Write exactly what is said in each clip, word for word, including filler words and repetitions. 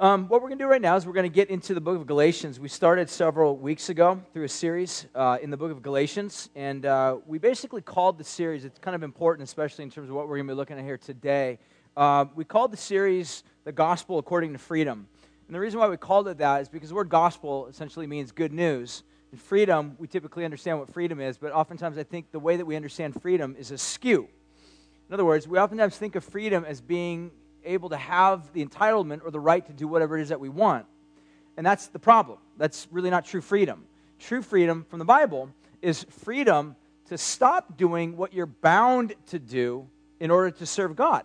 Um, what we're going to do right now is we're going to get into the book of Galatians. We started several weeks ago through a series uh, in the book of Galatians, and uh, we basically called the series, it's kind of important, especially in terms of what we're going to be looking at here today, uh, we called the series The Gospel According to Freedom. And the reason why we called it that is because the word gospel essentially means good news. And freedom, we typically understand what freedom is, but oftentimes I think the way that we understand freedom is askew. In other words, we oftentimes think of freedom as being able to have the entitlement or the right to do whatever it is that we want. And that's the problem. That's really not true freedom. True freedom from the Bible is freedom to stop doing what you're bound to do in order to serve God.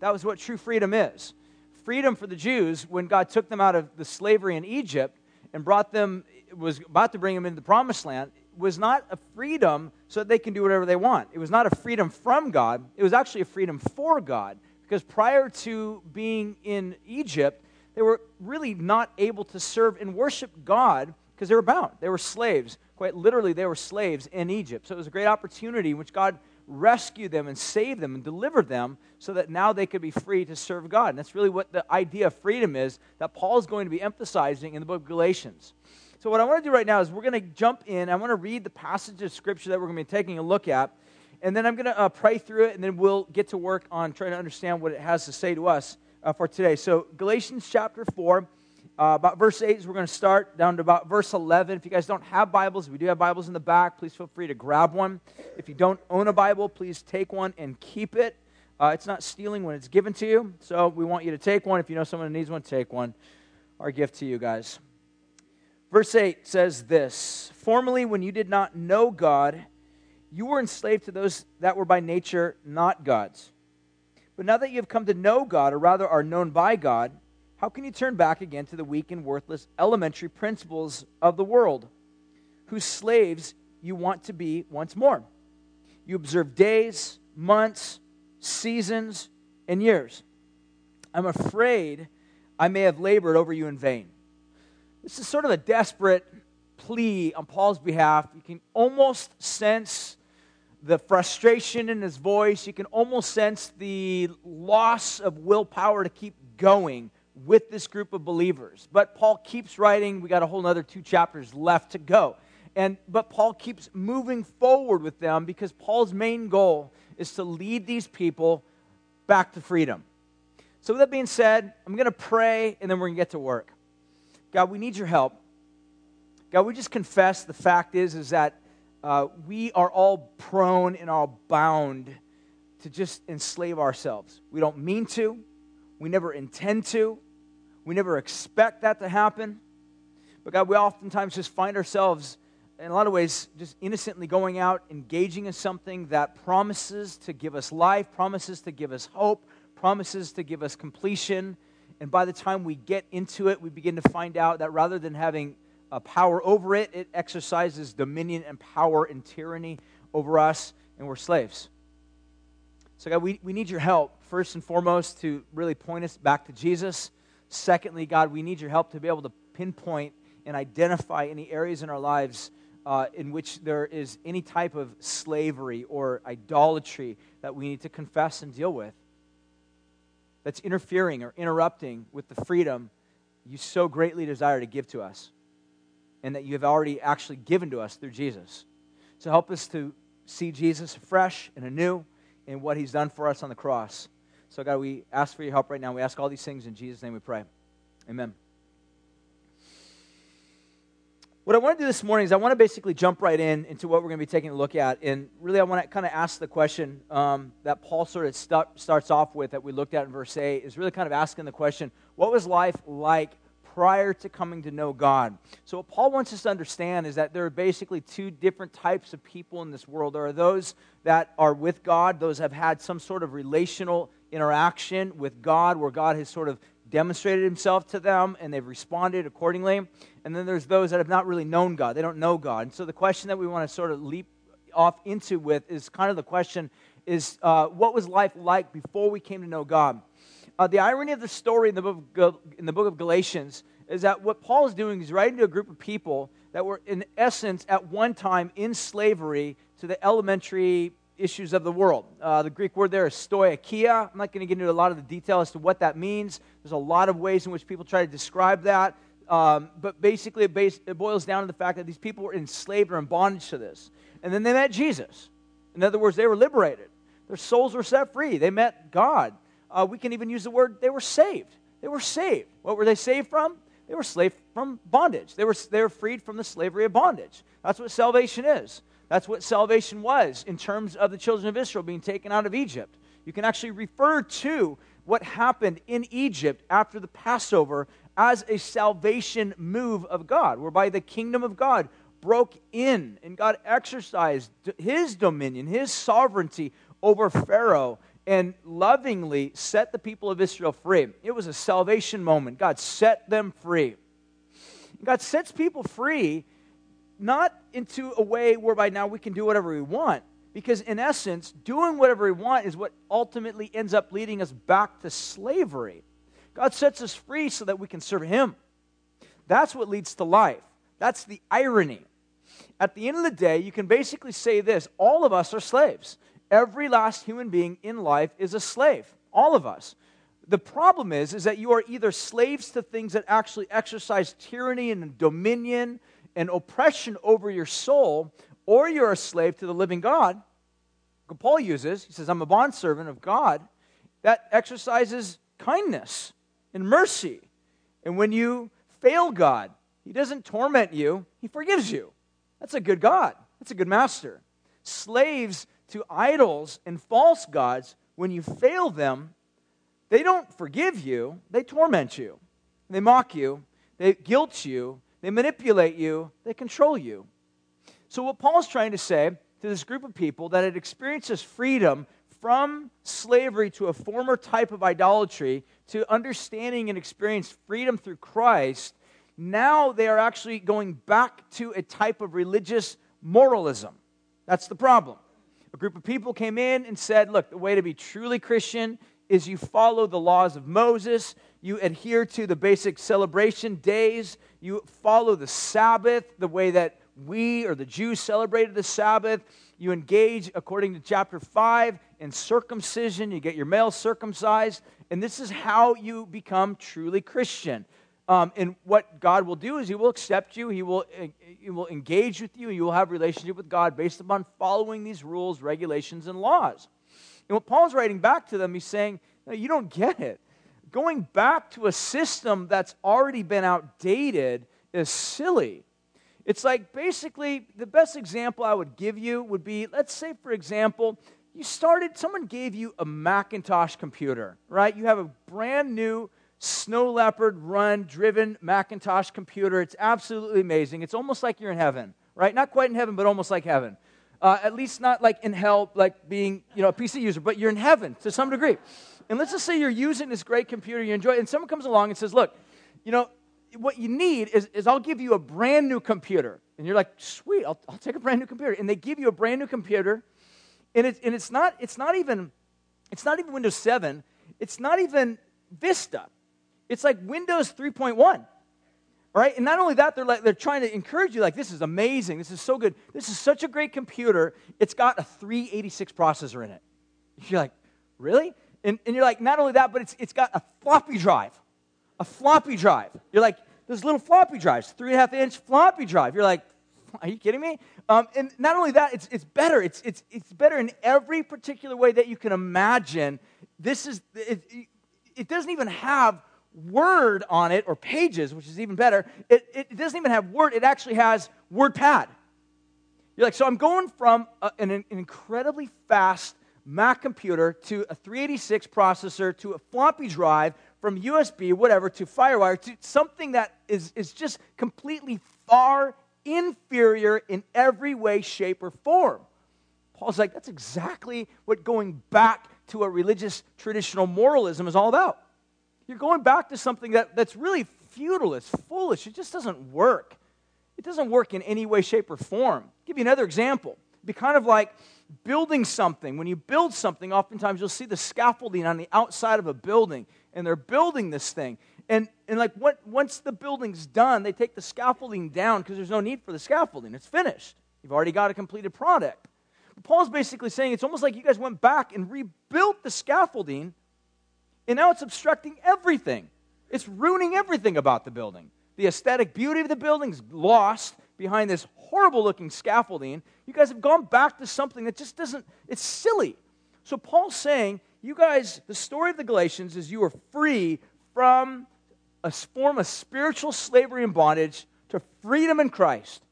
That was what true freedom is. Freedom for the Jews, when God took them out of the slavery in Egypt and brought them, was about to bring them into the promised land, was not a freedom so that they can do whatever they want. It was not a freedom from God. It was actually a freedom for God. Because prior to being in Egypt, they were really not able to serve and worship God because they were bound. They were slaves. Quite literally, they were slaves in Egypt. So it was a great opportunity in which God rescued them and saved them and delivered them so that now they could be free to serve God. And that's really what the idea of freedom is that Paul is going to be emphasizing in the book of Galatians. So what I want to do right now is we're going to jump in. I want to read the passage of Scripture that we're going to be taking a look at. And then I'm going to uh, pray through it, and then we'll get to work on trying to understand what it has to say to us uh, for today. So Galatians chapter four, uh, about verse eight, we're going to start down to about verse eleven. If you guys don't have Bibles, we do have Bibles in the back. Please feel free to grab one. If you don't own a Bible, please take one and keep it. Uh, it's not stealing when it's given to you, so we want you to take one. If you know someone who needs one, take one. Our gift to you guys. Verse eight says this, "Formerly when you did not know God, you were enslaved to those that were by nature not God's. But now that you have come to know God, or rather are known by God, how can you turn back again to the weak and worthless elementary principles of the world, whose slaves you want to be once more? You observe days, months, seasons, and years. I'm afraid I may have labored over you in vain." This is sort of a desperate plea on Paul's behalf. You can almost sense the frustration in his voice. You can almost sense the loss of willpower to keep going with this group of believers. But Paul keeps writing. We got a whole other two chapters left to go. And but Paul keeps moving forward with them because Paul's main goal is to lead these people back to freedom. So with that being said, I'm going to pray and then we're going to get to work. God, we need your help. God, we just confess the fact is, is that uh, we are all prone and all bound to just enslave ourselves. We don't mean to. We never intend to. We never expect that to happen. But God, we oftentimes just find ourselves, in a lot of ways, just innocently going out, engaging in something that promises to give us life, promises to give us hope, promises to give us completion. And by the time we get into it, we begin to find out that rather than having Uh, power over it, it exercises dominion and power and tyranny over us, and we're slaves. So God, we, we need your help, first and foremost, to really point us back to Jesus. Secondly, God, we need your help to be able to pinpoint and identify any areas in our lives uh, in which there is any type of slavery or idolatry that we need to confess and deal with that's interfering or interrupting with the freedom you so greatly desire to give to us, and that you have already actually given to us through Jesus. So help us to see Jesus fresh and anew in what he's done for us on the cross. So God, we ask for your help right now. We ask all these things in Jesus' name we pray. Amen. What I want to do this morning is I want to basically jump right in into what we're going to be taking a look at. And really I want to kind of ask the question um, that Paul sort of st- starts off with that we looked at in verse eight, is really kind of asking the question, what was life like prior to coming to know God? So what Paul wants us to understand is that there are basically two different types of people in this world. There are those that are with God, those have had some sort of relational interaction with God, where God has sort of demonstrated himself to them, and they've responded accordingly. And then there's those that have not really known God. They don't know God. And so the question that we want to sort of leap off into with is kind of the question is, uh, what was life like before we came to know God? Uh, the irony of the story in the, book of Gal- in the book of Galatians is that what Paul is doing is writing to a group of people that were, in essence, at one time in slavery to the elementary issues of the world. Uh, the Greek word there is stoikeia. I'm not going to get into a lot of the detail as to what that means. There's a lot of ways in which people try to describe that. Um, but basically, it, base, it boils down to the fact that these people were enslaved or in bondage to this. And then they met Jesus. In other words, they were liberated. Their souls were set free. They met God. Uh, we can even use the word, they were saved. They were saved. What were they saved from? They were saved from bondage. They were, they were freed from the slavery of bondage. That's what salvation is. That's what salvation was in terms of the children of Israel being taken out of Egypt. You can actually refer to what happened in Egypt after the Passover as a salvation move of God, whereby the kingdom of God broke in and God exercised his dominion, his sovereignty over Pharaoh and lovingly set the people of Israel free. It was a salvation moment. God set them free. God sets people free not into a way whereby now we can do whatever we want, because in essence, doing whatever we want is what ultimately ends up leading us back to slavery. God sets us free so that we can serve him. That's what leads to life. That's the irony. At the end of the day, you can basically say this: all of us are slaves. Every last human being in life is a slave. All of us. The problem is, is that you are either slaves to things that actually exercise tyranny and dominion and oppression over your soul, or you're a slave to the living God. Paul uses, he says, I'm a bondservant of God that exercises kindness and mercy. And when you fail God, he doesn't torment you, he forgives you. That's a good God. That's a good master. Slaves to idols and false gods, when you fail them, they don't forgive you, they torment you. They mock you, they guilt you, they manipulate you, they control you. So what Paul's trying to say to this group of people that had experienced this freedom from slavery to a former type of idolatry to understanding and experience freedom through Christ, now they are actually going back to a type of religious moralism. That's the problem. A group of people came in and said, look, the way to be truly Christian is you follow the laws of Moses, you adhere to the basic celebration days, you follow the Sabbath the way that we or the Jews celebrated the Sabbath, you engage, according to chapter five, in circumcision, you get your male circumcised, and this is how you become truly Christian. Um, and what God will do is he will accept you, he will, he will engage with you, and you will have a relationship with God based upon following these rules, regulations, and laws. And what Paul's writing back to them, he's saying, no, you don't get it. Going back to a system that's already been outdated is silly. It's like basically the best example I would give you would be, let's say, for example, you started, someone gave you a Macintosh computer, right? You have a brand new Snow Leopard run, driven Macintosh computer. It's absolutely amazing. It's almost like you're in heaven, right? Not quite in heaven, but almost like heaven. Uh, at least not like in hell, like being, you know, a P C user, but you're in heaven to some degree. And let's just say you're using this great computer, you enjoy it, and someone comes along and says, look, you know, what you need is, is I'll give you a brand new computer. And you're like, sweet, I'll, I'll take a brand new computer. And they give you a brand new computer, and it's and it's not it's not even it's not even Windows seven, it's not even Vista. It's like Windows three point one, right? And not only that, they're like they're trying to encourage you, like, this is amazing, this is so good, this is such a great computer. It's got a three eighty-six processor in it. You're like, really? And, and you're like, not only that, but it's it's got a floppy drive, a floppy drive. You're like, there's little floppy drives, three and a half inch floppy drive. You're like, are you kidding me? Um, and not only that, it's it's better. It's it's it's better in every particular way that you can imagine. This is it. It doesn't even have Word on it, or Pages, which is even better. It, it doesn't even have Word. It actually has WordPad. You're like, so I'm going from a, an, an incredibly fast Mac computer to a three eighty-six processor to a floppy drive, from U S B, whatever, to FireWire, to something that is, is just completely far inferior in every way, shape, or form. Paul's like, that's exactly what going back to a religious traditional moralism is all about. You're going back to something that, that's really futile, it's foolish, it just doesn't work. It doesn't work in any way, shape, or form. I'll give you another example. It'd be kind of like building something. When you build something, oftentimes you'll see the scaffolding on the outside of a building, and they're building this thing. And, and like what, once the building's done, they take the scaffolding down because there's no need for the scaffolding. It's finished. You've already got a completed product. Paul's basically saying it's almost like you guys went back and rebuilt the scaffolding, and now it's obstructing everything. It's ruining everything about the building. The aesthetic beauty of the building's lost behind this horrible-looking scaffolding. You guys have gone back to something that just doesn't, it's silly. So Paul's saying, you guys, the story of the Galatians is you are free from a form of spiritual slavery and bondage to freedom in Christ.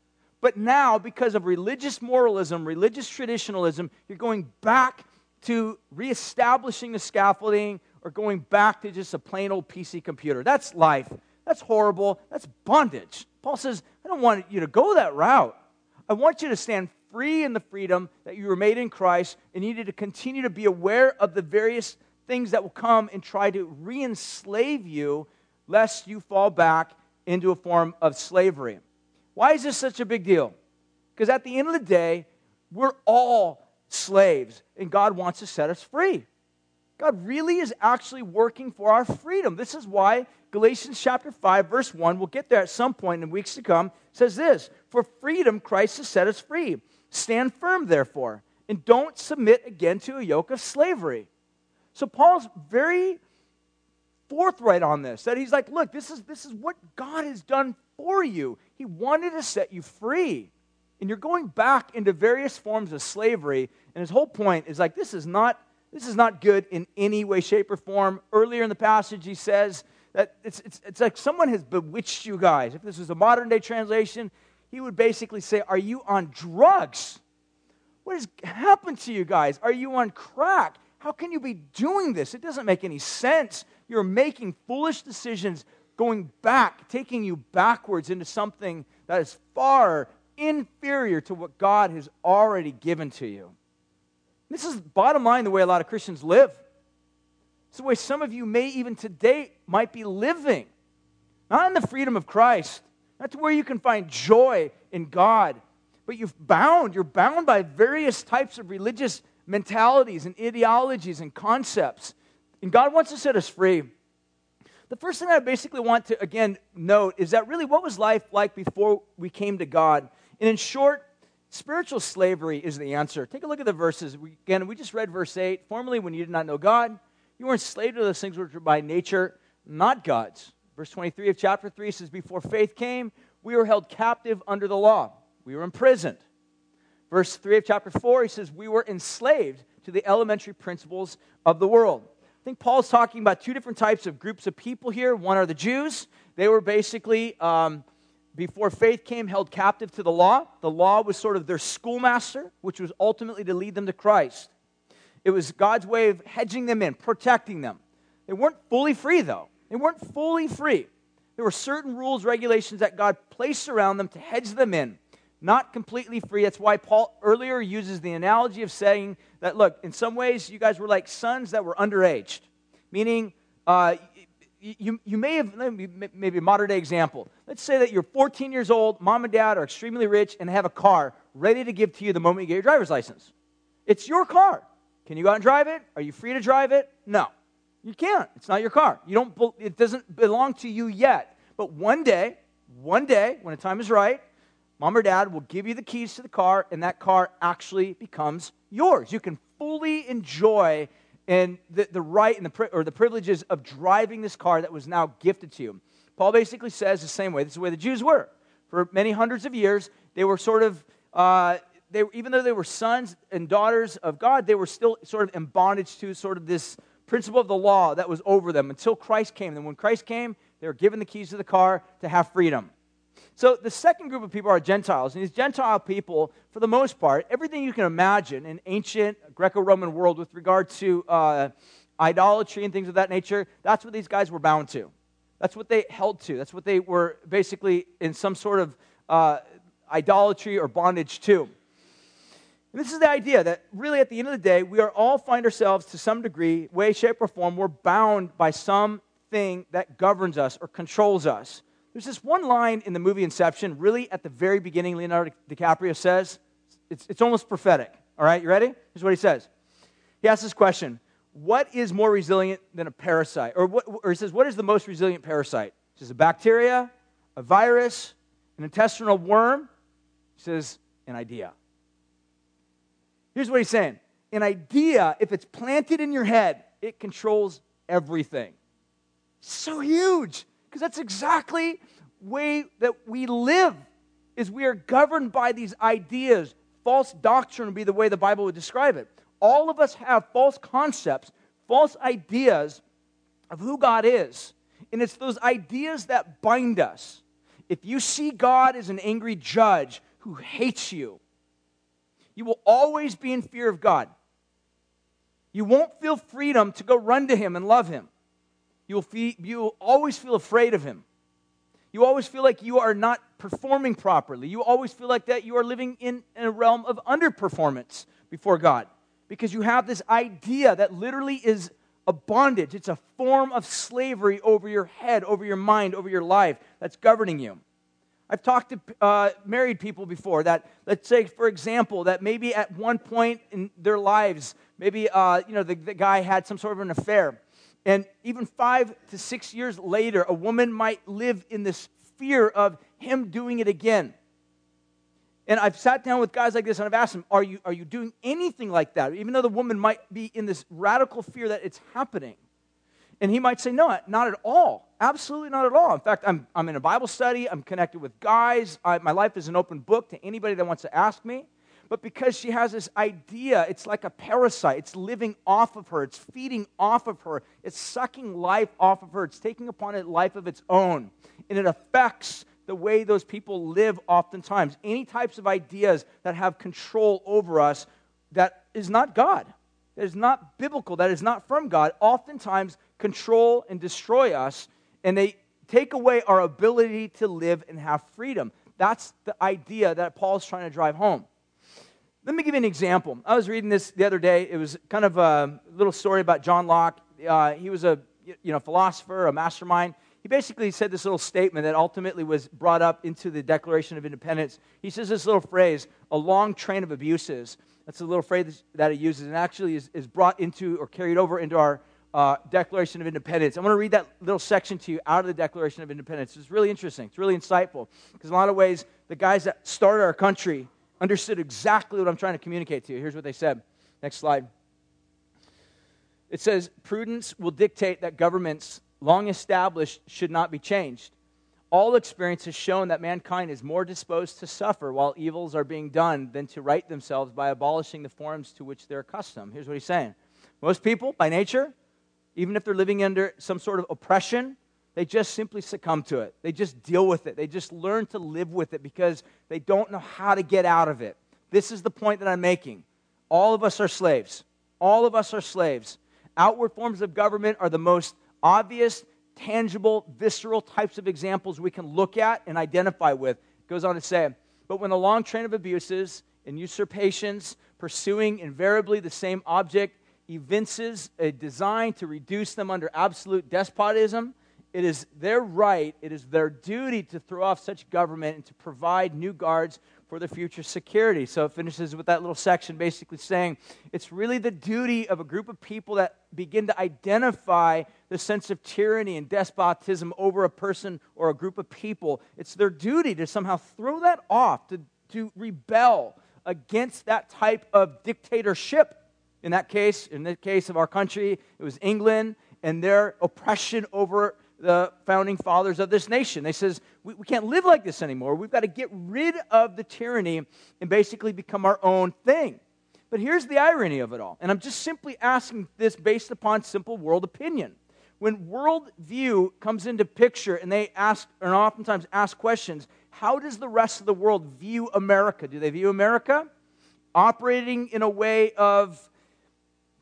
But now, because of religious moralism, religious traditionalism, you're going back to reestablishing the scaffolding or going back to just a plain old P C computer. That's life. That's horrible. That's bondage. Paul says, I don't want you to go that route. I want you to stand free in the freedom that you were made in Christ, and you need to continue to be aware of the various things that will come and try to re-enslave you lest you fall back into a form of slavery. Why is this such a big deal? Because at the end of the day, we're all slaves, and God wants to set us free. God really is actually working for our freedom. This is why Galatians chapter five, verse one, we'll get there at some point in weeks to come, says this, "For freedom Christ has set us free. Stand firm, therefore, and don't submit again to a yoke of slavery." So Paul's very forthright on this, that he's like, look, this is this is what God has done for you. He wanted to set you free, and you're going back into various forms of slavery, and his whole point is like, this is not This is not good in any way, shape, or form. Earlier in the passage, he says that it's, it's, it's like someone has bewitched you guys. If this was a modern-day translation, he would basically say, are you on drugs? What has happened to you guys? Are you on crack? How can you be doing this? It doesn't make any sense. You're making foolish decisions, going back, taking you backwards into something that is far inferior to what God has already given to you. This is, bottom line, the way a lot of Christians live. It's the way some of you may even today might be living. Not in the freedom of Christ. Not to where you can find joy in God. But you're bound. You're bound by various types of religious mentalities and ideologies and concepts. And God wants to set us free. The first thing I basically want to, again, note is that really what was life like before we came to God? And in short, spiritual slavery is the answer. Take a look at the verses. We, again, we just read verse eight. Formerly, when you did not know God, you were enslaved to those things which were by nature not God's. Verse twenty-three of chapter three says, before faith came, we were held captive under the law. We were imprisoned. Verse three of chapter four, he says, we were enslaved to the elementary principles of the world. I think Paul's talking about two different types of groups of people here. One are the Jews. They were basically... Um, Before faith came, held captive to the law. The law was sort of their schoolmaster, which was ultimately to lead them to Christ. It was God's way of hedging them in, protecting them. They weren't fully free, though. They weren't fully free. There were certain rules, regulations that God placed around them to hedge them in. Not completely free. That's why Paul earlier uses the analogy of saying that, look, in some ways, you guys were like sons that were underaged. Meaning, uh... You, you may have, maybe a modern day example. Let's say that you're fourteen years old, mom and dad are extremely rich, and they have a car ready to give to you the moment you get your driver's license. It's your car. Can you go out and drive it? Are you free to drive it? No. You can't. It's not your car. You don't. It doesn't belong to you yet. But one day, one day, when the time is right, mom or dad will give you the keys to the car, and that car actually becomes yours. You can fully enjoy And the, the right and the pri- or the privileges of driving this car that was now gifted to you. Paul basically says the same way. This is the way the Jews were. For many hundreds of years, they were sort of, uh, they even though they were sons and daughters of God, they were still sort of in bondage to sort of this principle of the law that was over them until Christ came. And when Christ came, they were given the keys to the car to have freedom. So the second group of people are Gentiles. And these Gentile people, for the most part, everything you can imagine in ancient Greco-Roman world with regard to uh, idolatry and things of that nature, that's what these guys were bound to. That's what they held to. That's what they were basically in some sort of uh, idolatry or bondage to. And this is the idea that really at the end of the day, we are all find ourselves to some degree, way, shape, or form, we're bound by something that governs us or controls us. There's this one line in the movie Inception, really at the very beginning, Leonardo DiCaprio says, it's, it's almost prophetic. All right, you ready? Here's what he says. He asks this question, what is more resilient than a parasite? Or, what, or he says, what is the most resilient parasite? He says, a bacteria, a virus, an intestinal worm. He says, an idea. Here's what he's saying. An idea, if it's planted in your head, it controls everything. So huge, because that's exactly the way that we live, is we are governed by these ideas. False doctrine would be the way the Bible would describe it. All of us have false concepts, false ideas of who God is, and it's those ideas that bind us. If you see God as an angry judge who hates you, you will always be in fear of God. You won't feel freedom to go run to Him and love Him. You'll feel, you'll always feel afraid of Him. You always feel like you are not performing properly. You always feel like that you are living in, in a realm of underperformance before God, because you have this idea that literally is a bondage. It's a form of slavery over your head, over your mind, over your life that's governing you. I've talked to uh, married people before that, let's say, for example, that maybe at one point in their lives, maybe uh, you know the, the guy had some sort of an affair. And even five to six years later, a woman might live in this fear of him doing it again. And I've sat down with guys like this, and I've asked them, are you, are you doing anything like that? Even though the woman might be in this radical fear that it's happening. And he might say, no, not at all. Absolutely not at all. In fact, I'm, I'm in a Bible study. I'm connected with guys. I, my life is an open book to anybody that wants to ask me. But because she has this idea, it's like a parasite. It's living off of her. It's feeding off of her. It's sucking life off of her. It's taking upon it life of its own. And it affects the way those people live oftentimes. Any types of ideas that have control over us that is not God, that is not biblical, that is not from God, oftentimes control and destroy us, and they take away our ability to live and have freedom. That's the idea that Paul's trying to drive home. Let me give you an example. I was reading this the other day. It was kind of a little story about John Locke. Uh, he was a you know philosopher, a mastermind. He basically said this little statement that ultimately was brought up into the Declaration of Independence. He says this little phrase, a long train of abuses. That's a little phrase that he uses, and actually is, is brought into or carried over into our uh, Declaration of Independence. I want to read that little section to you out of the Declaration of Independence. It's really interesting. It's really insightful, because in a lot of ways, the guys that started our country understood exactly what I'm trying to communicate to you. Here's what they said. Next slide. It says, prudence will dictate that governments long established should not be changed. All experience has shown that mankind is more disposed to suffer while evils are being done than to right themselves by abolishing the forms to which they're accustomed. Here's what he's saying. Most people, by nature, even if they're living under some sort of oppression, they just simply succumb to it. They just deal with it. They just learn to live with it because they don't know how to get out of it. This is the point that I'm making. All of us are slaves. All of us are slaves. Outward forms of government are the most obvious, tangible, visceral types of examples we can look at and identify with. It goes on to say, but when a long train of abuses and usurpations pursuing invariably the same object evinces a design to reduce them under absolute despotism, it is their right, it is their duty to throw off such government and to provide new guards for their future security. So it finishes with that little section basically saying it's really the duty of a group of people that begin to identify the sense of tyranny and despotism over a person or a group of people. It's their duty to somehow throw that off, to, to rebel against that type of dictatorship. In that case, in the case of our country, it was England and their oppression over the founding fathers of this nation. They says, we, we can't live like this anymore. We've got to get rid of the tyranny and basically become our own thing. But here's the irony of it all. And I'm just simply asking this based upon simple world opinion. When world view comes into picture and they ask, and oftentimes ask questions, how does the rest of the world view America? Do they view America operating in a way of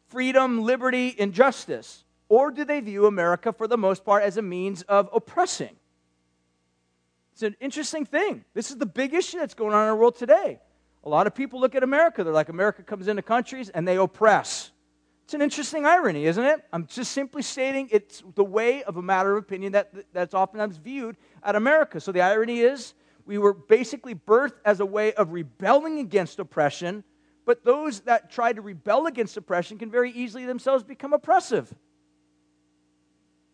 freedom, liberty, and justice? Or do they view America, for the most part, as a means of oppressing? It's an interesting thing. This is the big issue that's going on in our world today. A lot of people look at America. They're like, America comes into countries and they oppress. It's an interesting irony, isn't it? I'm just simply stating it's the way of a matter of opinion that, that's oftentimes viewed at America. So the irony is we were basically birthed as a way of rebelling against oppression, but those that try to rebel against oppression can very easily themselves become oppressive.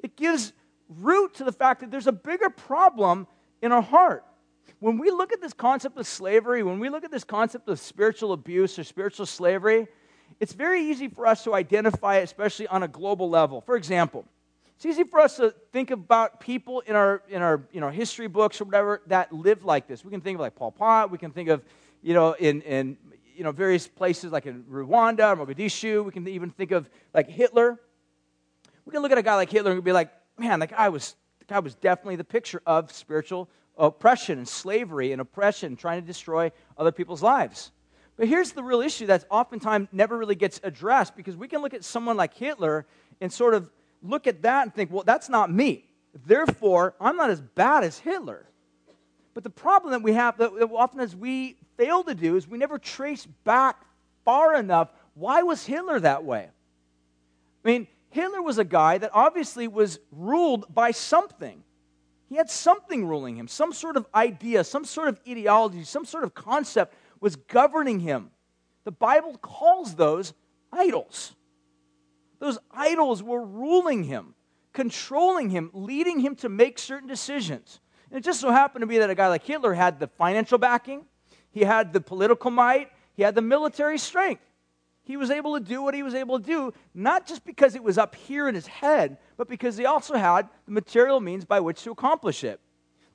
It gives root to the fact that there's a bigger problem in our heart. When we look at this concept of slavery, when we look at this concept of spiritual abuse or spiritual slavery, it's very easy for us to identify, especially on a global level. For example, it's easy for us to think about people in our in our you know history books or whatever that lived like this. We can think of like Pol Pot. We can think of you know in in you know various places like in Rwanda, Mogadishu. We can even think of like Hitler. We can look at a guy like Hitler and be like, man, that guy was that guy was definitely the picture of spiritual oppression and slavery and oppression, trying to destroy other people's lives. But here's the real issue that's oftentimes never really gets addressed, because we can look at someone like Hitler and sort of look at that and think, well, that's not me. Therefore, I'm not as bad as Hitler. But the problem that we have, that often as we fail to do, is we never trace back far enough. Why was Hitler that way? I mean, Hitler was a guy that obviously was ruled by something. He had something ruling him, some sort of idea, some sort of ideology, some sort of concept was governing him. The Bible calls those idols. Those idols were ruling him, controlling him, leading him to make certain decisions. And it just so happened to be that a guy like Hitler had the financial backing, he had the political might, he had the military strength. He was able to do what he was able to do, not just because it was up here in his head, but because he also had the material means by which to accomplish it.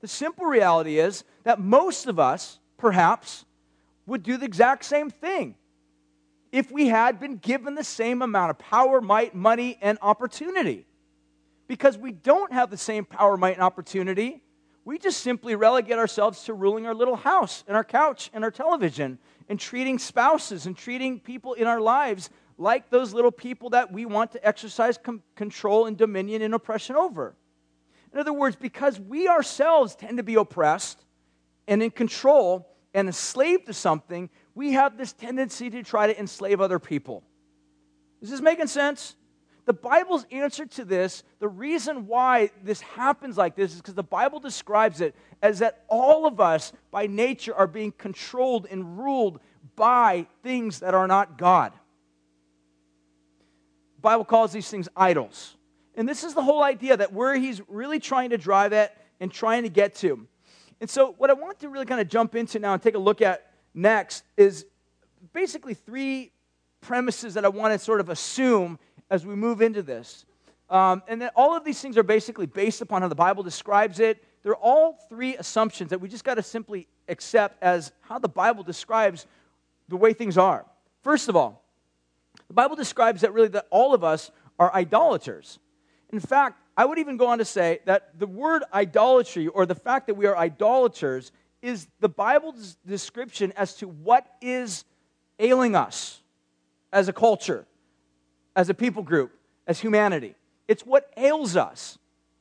The simple reality is that most of us, perhaps, would do the exact same thing if we had been given the same amount of power, might, money, and opportunity. Because we don't have the same power, might, and opportunity, we just simply relegate ourselves to ruling our little house and our couch and our television, and treating spouses and treating people in our lives like those little people that we want to exercise com- control and dominion and oppression over. In other words, because we ourselves tend to be oppressed and in control and enslaved to something, we have this tendency to try to enslave other people. Is this making sense? The Bible's answer to this, the reason why this happens like this, is because the Bible describes it as that all of us by nature are being controlled and ruled by things that are not God. The Bible calls these things idols. And this is the whole idea that where he's really trying to drive at and trying to get to. And so what I want to really kind of jump into now and take a look at next is basically three premises that I want to sort of assume as we move into this. Um, and then all of these things are basically based upon how the Bible describes it. They're all three assumptions that we just got to simply accept as how the Bible describes the way things are. First of all, the Bible describes that really that all of us are idolaters. In fact, I would even go on to say that the word idolatry, or the fact that we are idolaters, is the Bible's description as to what is ailing us as a culture, as a people group, as humanity. It's what ails us,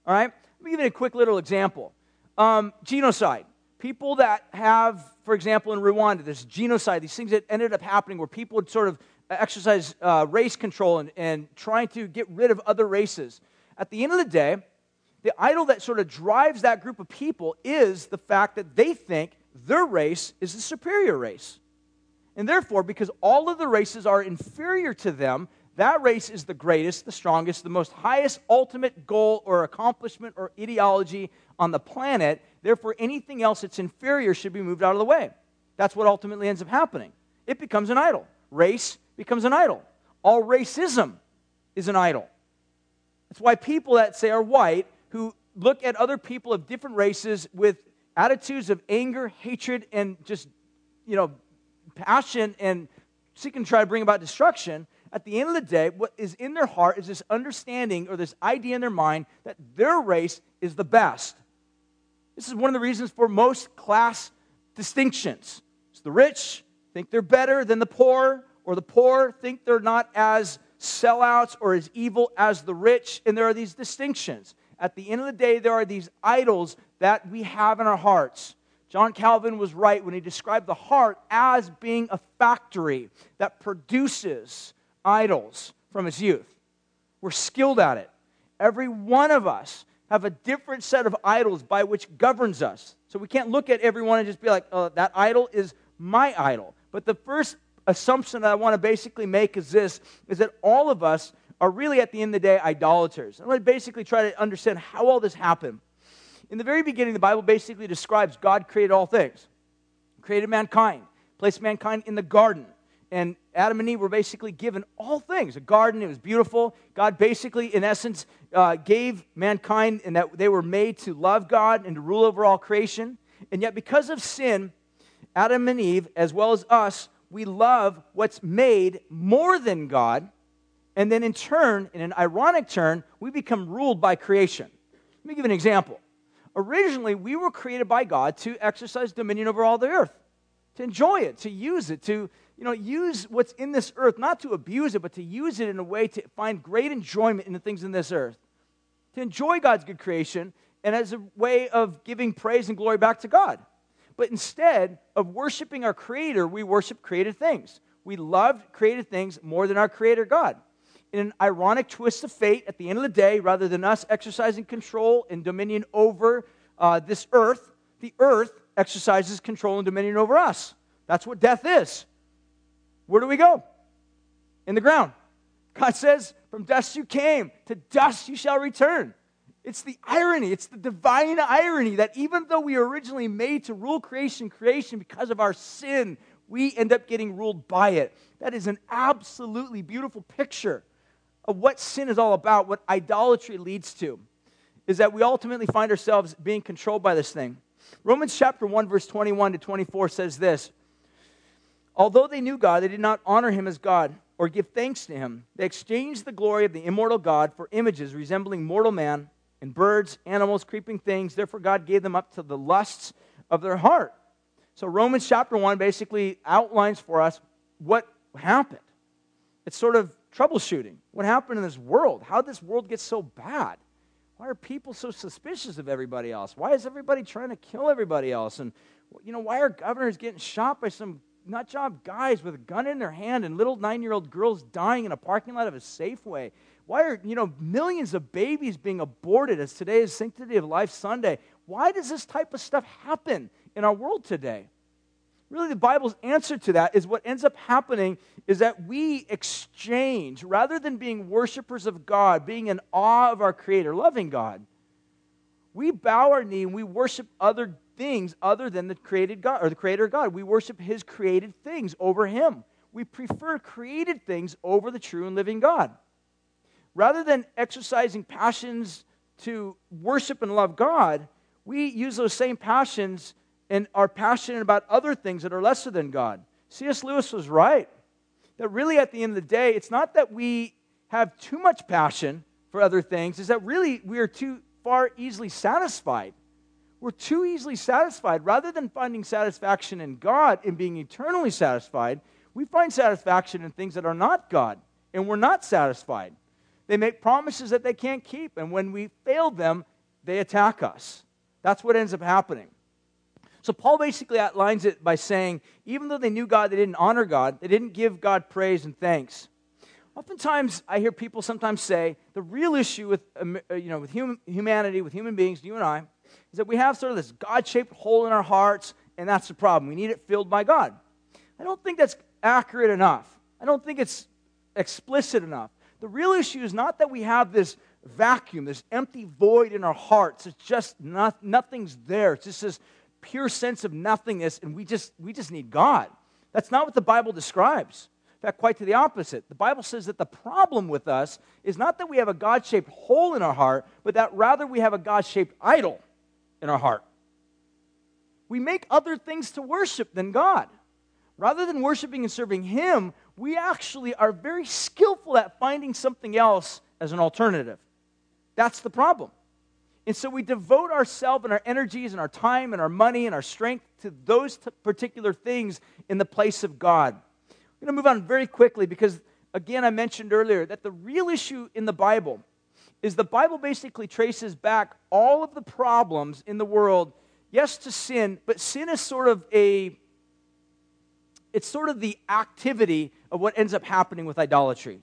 all right? Let me give you a quick little example. Um, genocide. People that have, for example, in Rwanda, there's genocide, these things that ended up happening where people would sort of exercise uh, race control and, and trying to get rid of other races. At the end of the day, the idol that sort of drives that group of people is the fact that they think their race is the superior race. And therefore, because all of the races are inferior to them, that race is the greatest, the strongest, the most highest ultimate goal or accomplishment or ideology on the planet. Therefore, anything else that's inferior should be moved out of the way. That's what ultimately ends up happening. It becomes an idol. Race becomes an idol. All racism is an idol. That's why people that say are white, who look at other people of different races with attitudes of anger, hatred, and just, you know, passion, and seeking to try to bring about destruction, at the end of the day, what is in their heart is this understanding or this idea in their mind that their race is the best. This is one of the reasons for most class distinctions. It's the rich think they're better than the poor, or the poor think they're not as sellouts or as evil as the rich, and there are these distinctions. At the end of the day, there are these idols that we have in our hearts. John Calvin was right when he described the heart as being a factory that produces idols from its youth. We're skilled at it. Every one of us have a different set of idols by which governs us. So we can't look at everyone and just be like, oh, that idol is my idol. But the first assumption that I want to basically make is this, is that all of us are really at the end of the day idolaters. I'm going to basically try to understand how all this happened. In the very beginning, the Bible basically describes God created all things, created mankind, placed mankind in the garden. And Adam and Eve were basically given all things. A garden, it was beautiful. God basically, in essence, uh, gave mankind, and that they were made to love God and to rule over all creation. And yet because of sin, Adam and Eve, as well as us, we love what's made more than God. And then in turn, in an ironic turn, we become ruled by creation. Let me give an example. Originally, we were created by God to exercise dominion over all the earth, to enjoy it, to use it, to you know, use what's in this earth, not to abuse it, but to use it in a way to find great enjoyment in the things in this earth, to enjoy God's good creation, and as a way of giving praise and glory back to God. But instead of worshiping our Creator, we worship created things. We loved created things more than our Creator God. In an ironic twist of fate, at the end of the day, rather than us exercising control and dominion over uh, this earth, the earth exercises control and dominion over us. That's what death is. Where do we go? In the ground. God says, from dust you came, to dust you shall return. It's the irony, it's the divine irony that even though we were originally made to rule creation, creation because of our sin, we end up getting ruled by it. That is an absolutely beautiful picture of what sin is all about, what idolatry leads to, is that we ultimately find ourselves being controlled by this thing. Romans chapter one, verse twenty-one to twenty-four says this, "Although they knew God, they did not honor him as God or give thanks to him. They exchanged the glory of the immortal God for images resembling mortal man and birds, animals, creeping things. Therefore God gave them up to the lusts of their heart." So Romans chapter one basically outlines for us what happened. It's sort of troubleshooting. What happened in this world? How did this world get so bad? Why are people so suspicious of everybody else? Why is everybody trying to kill everybody else? And, you know, why are governors getting shot by some nutjob guys with a gun in their hand and little nine-year-old girls dying in a parking lot of a Safeway? Why are, you know, millions of babies being aborted as today is Sanctity of Life Sunday? Why does this type of stuff happen in our world today? Really, the Bible's answer to that is what ends up happening is that we exchange, rather than being worshipers of God, being in awe of our Creator, loving God, we bow our knee and we worship other gods. Things other than the created God or the Creator God. We worship his created things over him. We prefer created things over the true and living God. Rather than exercising passions to worship and love God, we use those same passions and are passionate about other things that are lesser than God. C S. Lewis was right that really at the end of the day, it's not that we have too much passion for other things, it's that really we are too far easily satisfied. We're too easily satisfied. Rather than finding satisfaction in God and being eternally satisfied, we find satisfaction in things that are not God, and we're not satisfied. They make promises that they can't keep, and when we fail them, they attack us. That's what ends up happening. So Paul basically outlines it by saying, even though they knew God, they didn't honor God, they didn't give God praise and thanks. Oftentimes, I hear people sometimes say, the real issue with, you know, with hum- humanity, with human beings, you and I, is that we have sort of this God-shaped hole in our hearts, and that's the problem. We need it filled by God. I don't think that's accurate enough. I don't think it's explicit enough. The real issue is not that we have this vacuum, this empty void in our hearts. It's just not, nothing's there. It's just this pure sense of nothingness, and we just we just need God. That's not what the Bible describes. In fact, quite to the opposite. The Bible says that the problem with us is not that we have a God-shaped hole in our heart, but that rather we have a God-shaped idol in our heart. We make other things to worship than God. Rather than worshiping and serving him, we actually are very skillful at finding something else as an alternative. That's the problem. And so we devote ourselves and our energies and our time and our money and our strength to those t- particular things in the place of God. I'm going to move on very quickly because, again, I mentioned earlier that the real issue in the Bible is the Bible basically traces back all of the problems in the world, yes, to sin, but sin is sort of a, it's sort of the activity of what ends up happening with idolatry.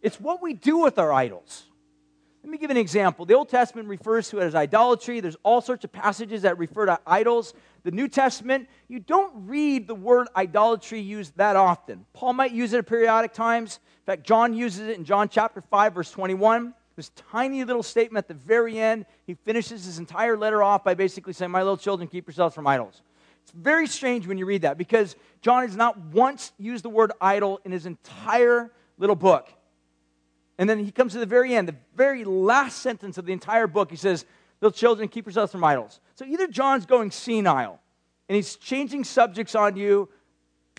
It's what we do with our idols. Let me give an example. The Old Testament refers to it as idolatry. There's all sorts of passages that refer to idols. The New Testament, you don't read the word idolatry used that often. Paul might use it at periodic times. In fact, John uses it in John chapter five, verse twenty-one. this tiny little statement at the very end. He finishes his entire letter off by basically saying, my little children, keep yourselves from idols. It's very strange when you read that, because John has not once used the word idol in his entire little book. And then he comes to the very end, the very last sentence of the entire book. He says, little children, keep yourselves from idols. So either John's going senile, and he's changing subjects on you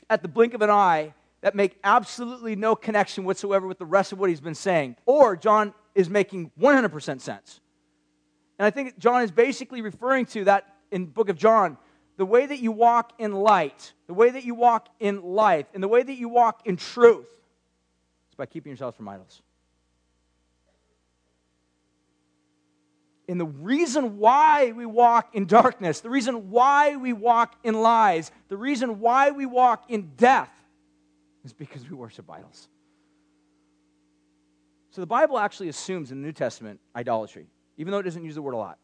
at the blink of an eye that make absolutely no connection whatsoever with the rest of what he's been saying, or John is making one hundred percent sense. And I think John is basically referring to that in the book of John. The way that you walk in light, the way that you walk in life, and the way that you walk in truth is by keeping yourselves from idols. And the reason why we walk in darkness, the reason why we walk in lies, the reason why we walk in death is because we worship idols. So the Bible actually assumes in the New Testament idolatry, even though it doesn't use the word a lot.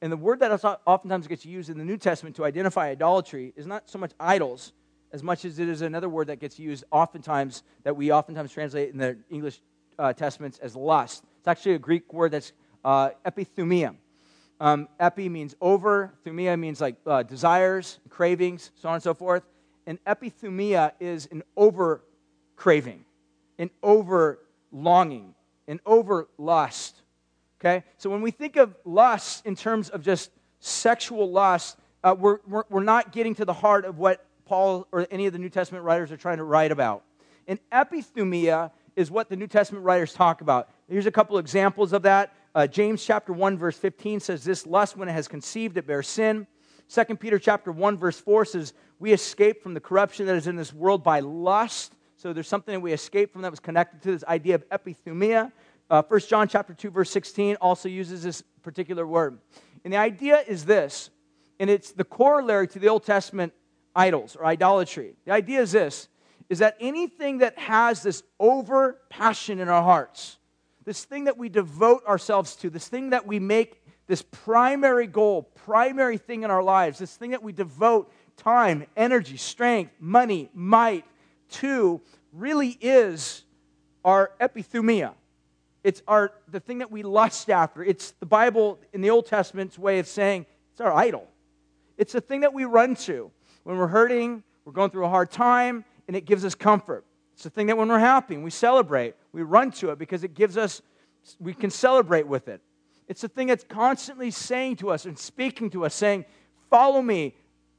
And the word that oftentimes gets used in the New Testament to identify idolatry is not so much idols as much as it is another word that gets used oftentimes, that we oftentimes translate in the English uh, testaments as lust. It's actually a Greek word that's uh, epithumia. Um, epi means over, thumia means like uh, desires, cravings, so on and so forth. And epithumia is an over craving, an over longing, an over lust. Okay, so when we think of lust in terms of just sexual lust, uh, we're, we're we're not getting to the heart of what Paul or any of the New Testament writers are trying to write about. And epithumia is what the New Testament writers talk about. Here's a couple examples of that. Uh, James chapter one verse fifteen says, "This lust, when it has conceived, it bears sin." Second Peter chapter one verse four says, "We escape from the corruption that is in this world by lust." So there's something that we escape from that was connected to this idea of epithumia. Uh, First John chapter two, verse sixteen also uses this particular word. And the idea is this, and it's the corollary to the Old Testament idols or idolatry. The idea is this, is that anything that has this over passion in our hearts, this thing that we devote ourselves to, this thing that we make this primary goal, primary thing in our lives, this thing that we devote time, energy, strength, money, might to, really is our epithumia. It's our the thing that we lust after. It's the Bible in the Old Testament's way of saying it's our idol. It's the thing that we run to when we're hurting, we're going through a hard time, and it gives us comfort. It's the thing that when we're happy and we celebrate, we run to it because it gives us, we can celebrate with it. It's the thing that's constantly saying to us and speaking to us, saying, follow me,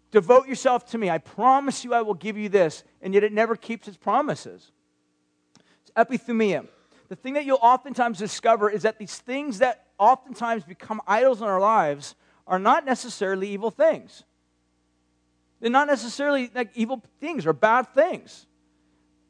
devote yourself to me. I promise you I will give you this. And yet it never keeps its promises. It's epithumia. The thing that you'll oftentimes discover is that these things that oftentimes become idols in our lives are not necessarily evil things. They're not necessarily like evil things or bad things.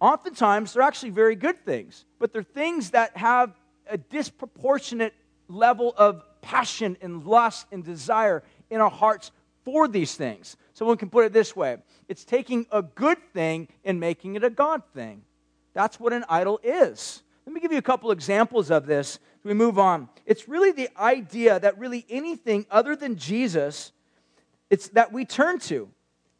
Oftentimes, they're actually very good things, but they're things that have a disproportionate level of passion and lust and desire in our hearts for these things. Someone can put it this way. It's taking a good thing and making it a God thing. That's what an idol is. Let me give you a couple examples of this as we move on. It's really the idea that really anything other than Jesus, it's that we turn to,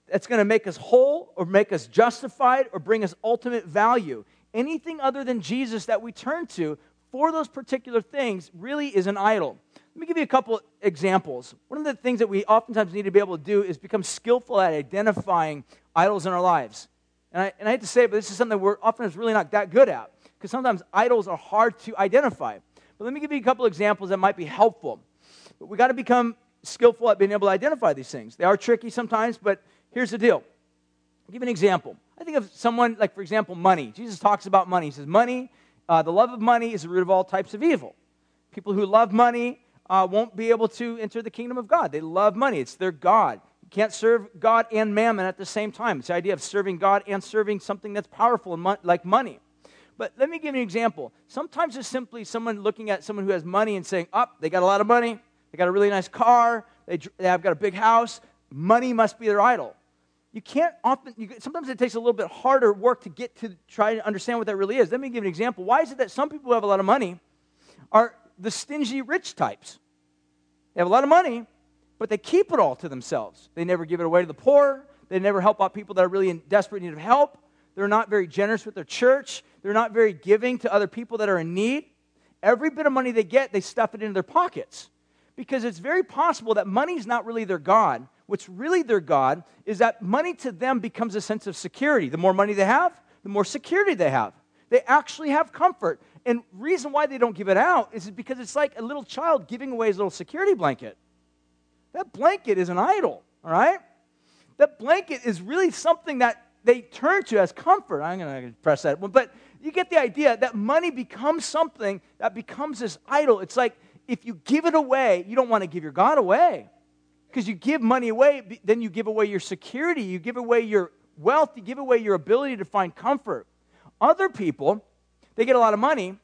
that's going to make us whole or make us justified or bring us ultimate value. Anything other than Jesus that we turn to for those particular things really is an idol. Let me give you a couple examples. One of the things that we oftentimes need to be able to do is become skillful at identifying idols in our lives. And I, and I hate to say it, but this is something that we're often really not that good at, because sometimes idols are hard to identify. But let me give you a couple examples that might be helpful. But we got to become skillful at being able to identify these things. They are tricky sometimes, but here's the deal. I'll give an example. I think of someone, like for example, money. Jesus talks about money. He says, money, uh, the love of money is the root of all types of evil. People who love money uh, won't be able to enter the kingdom of God. They love money. It's their God. You can't serve God and mammon at the same time. It's the idea of serving God and serving something that's powerful and mo- like money. But let me give you an example. Sometimes it's simply someone looking at someone who has money and saying, oh, they got a lot of money, they got a really nice car, they, they have got a big house, money must be their idol. You can't often, you, sometimes it takes a little bit harder work to get to try to understand what that really is. Let me give you an example. Why is it that some people who have a lot of money are the stingy rich types? They have a lot of money, but they keep it all to themselves. They never give it away to the poor. They never help out people that are really in desperate need of help. They're not very generous with their church. They're not very giving to other people that are in need. Every bit of money they get, they stuff it into their pockets. Because it's very possible that money's not really their God. What's really their God is that money to them becomes a sense of security. The more money they have, the more security they have. They actually have comfort. And the reason why they don't give it out is because it's like a little child giving away his little security blanket. That blanket is an idol, all right? That blanket is really something that they turn to as comfort. I'm going to press that one. But you get the idea that money becomes something that becomes this idol. It's like if you give it away, you don't want to give your God away. Because you give money away, then you give away your security. You give away your wealth. You give away your ability to find comfort. Other people, they get a lot of money,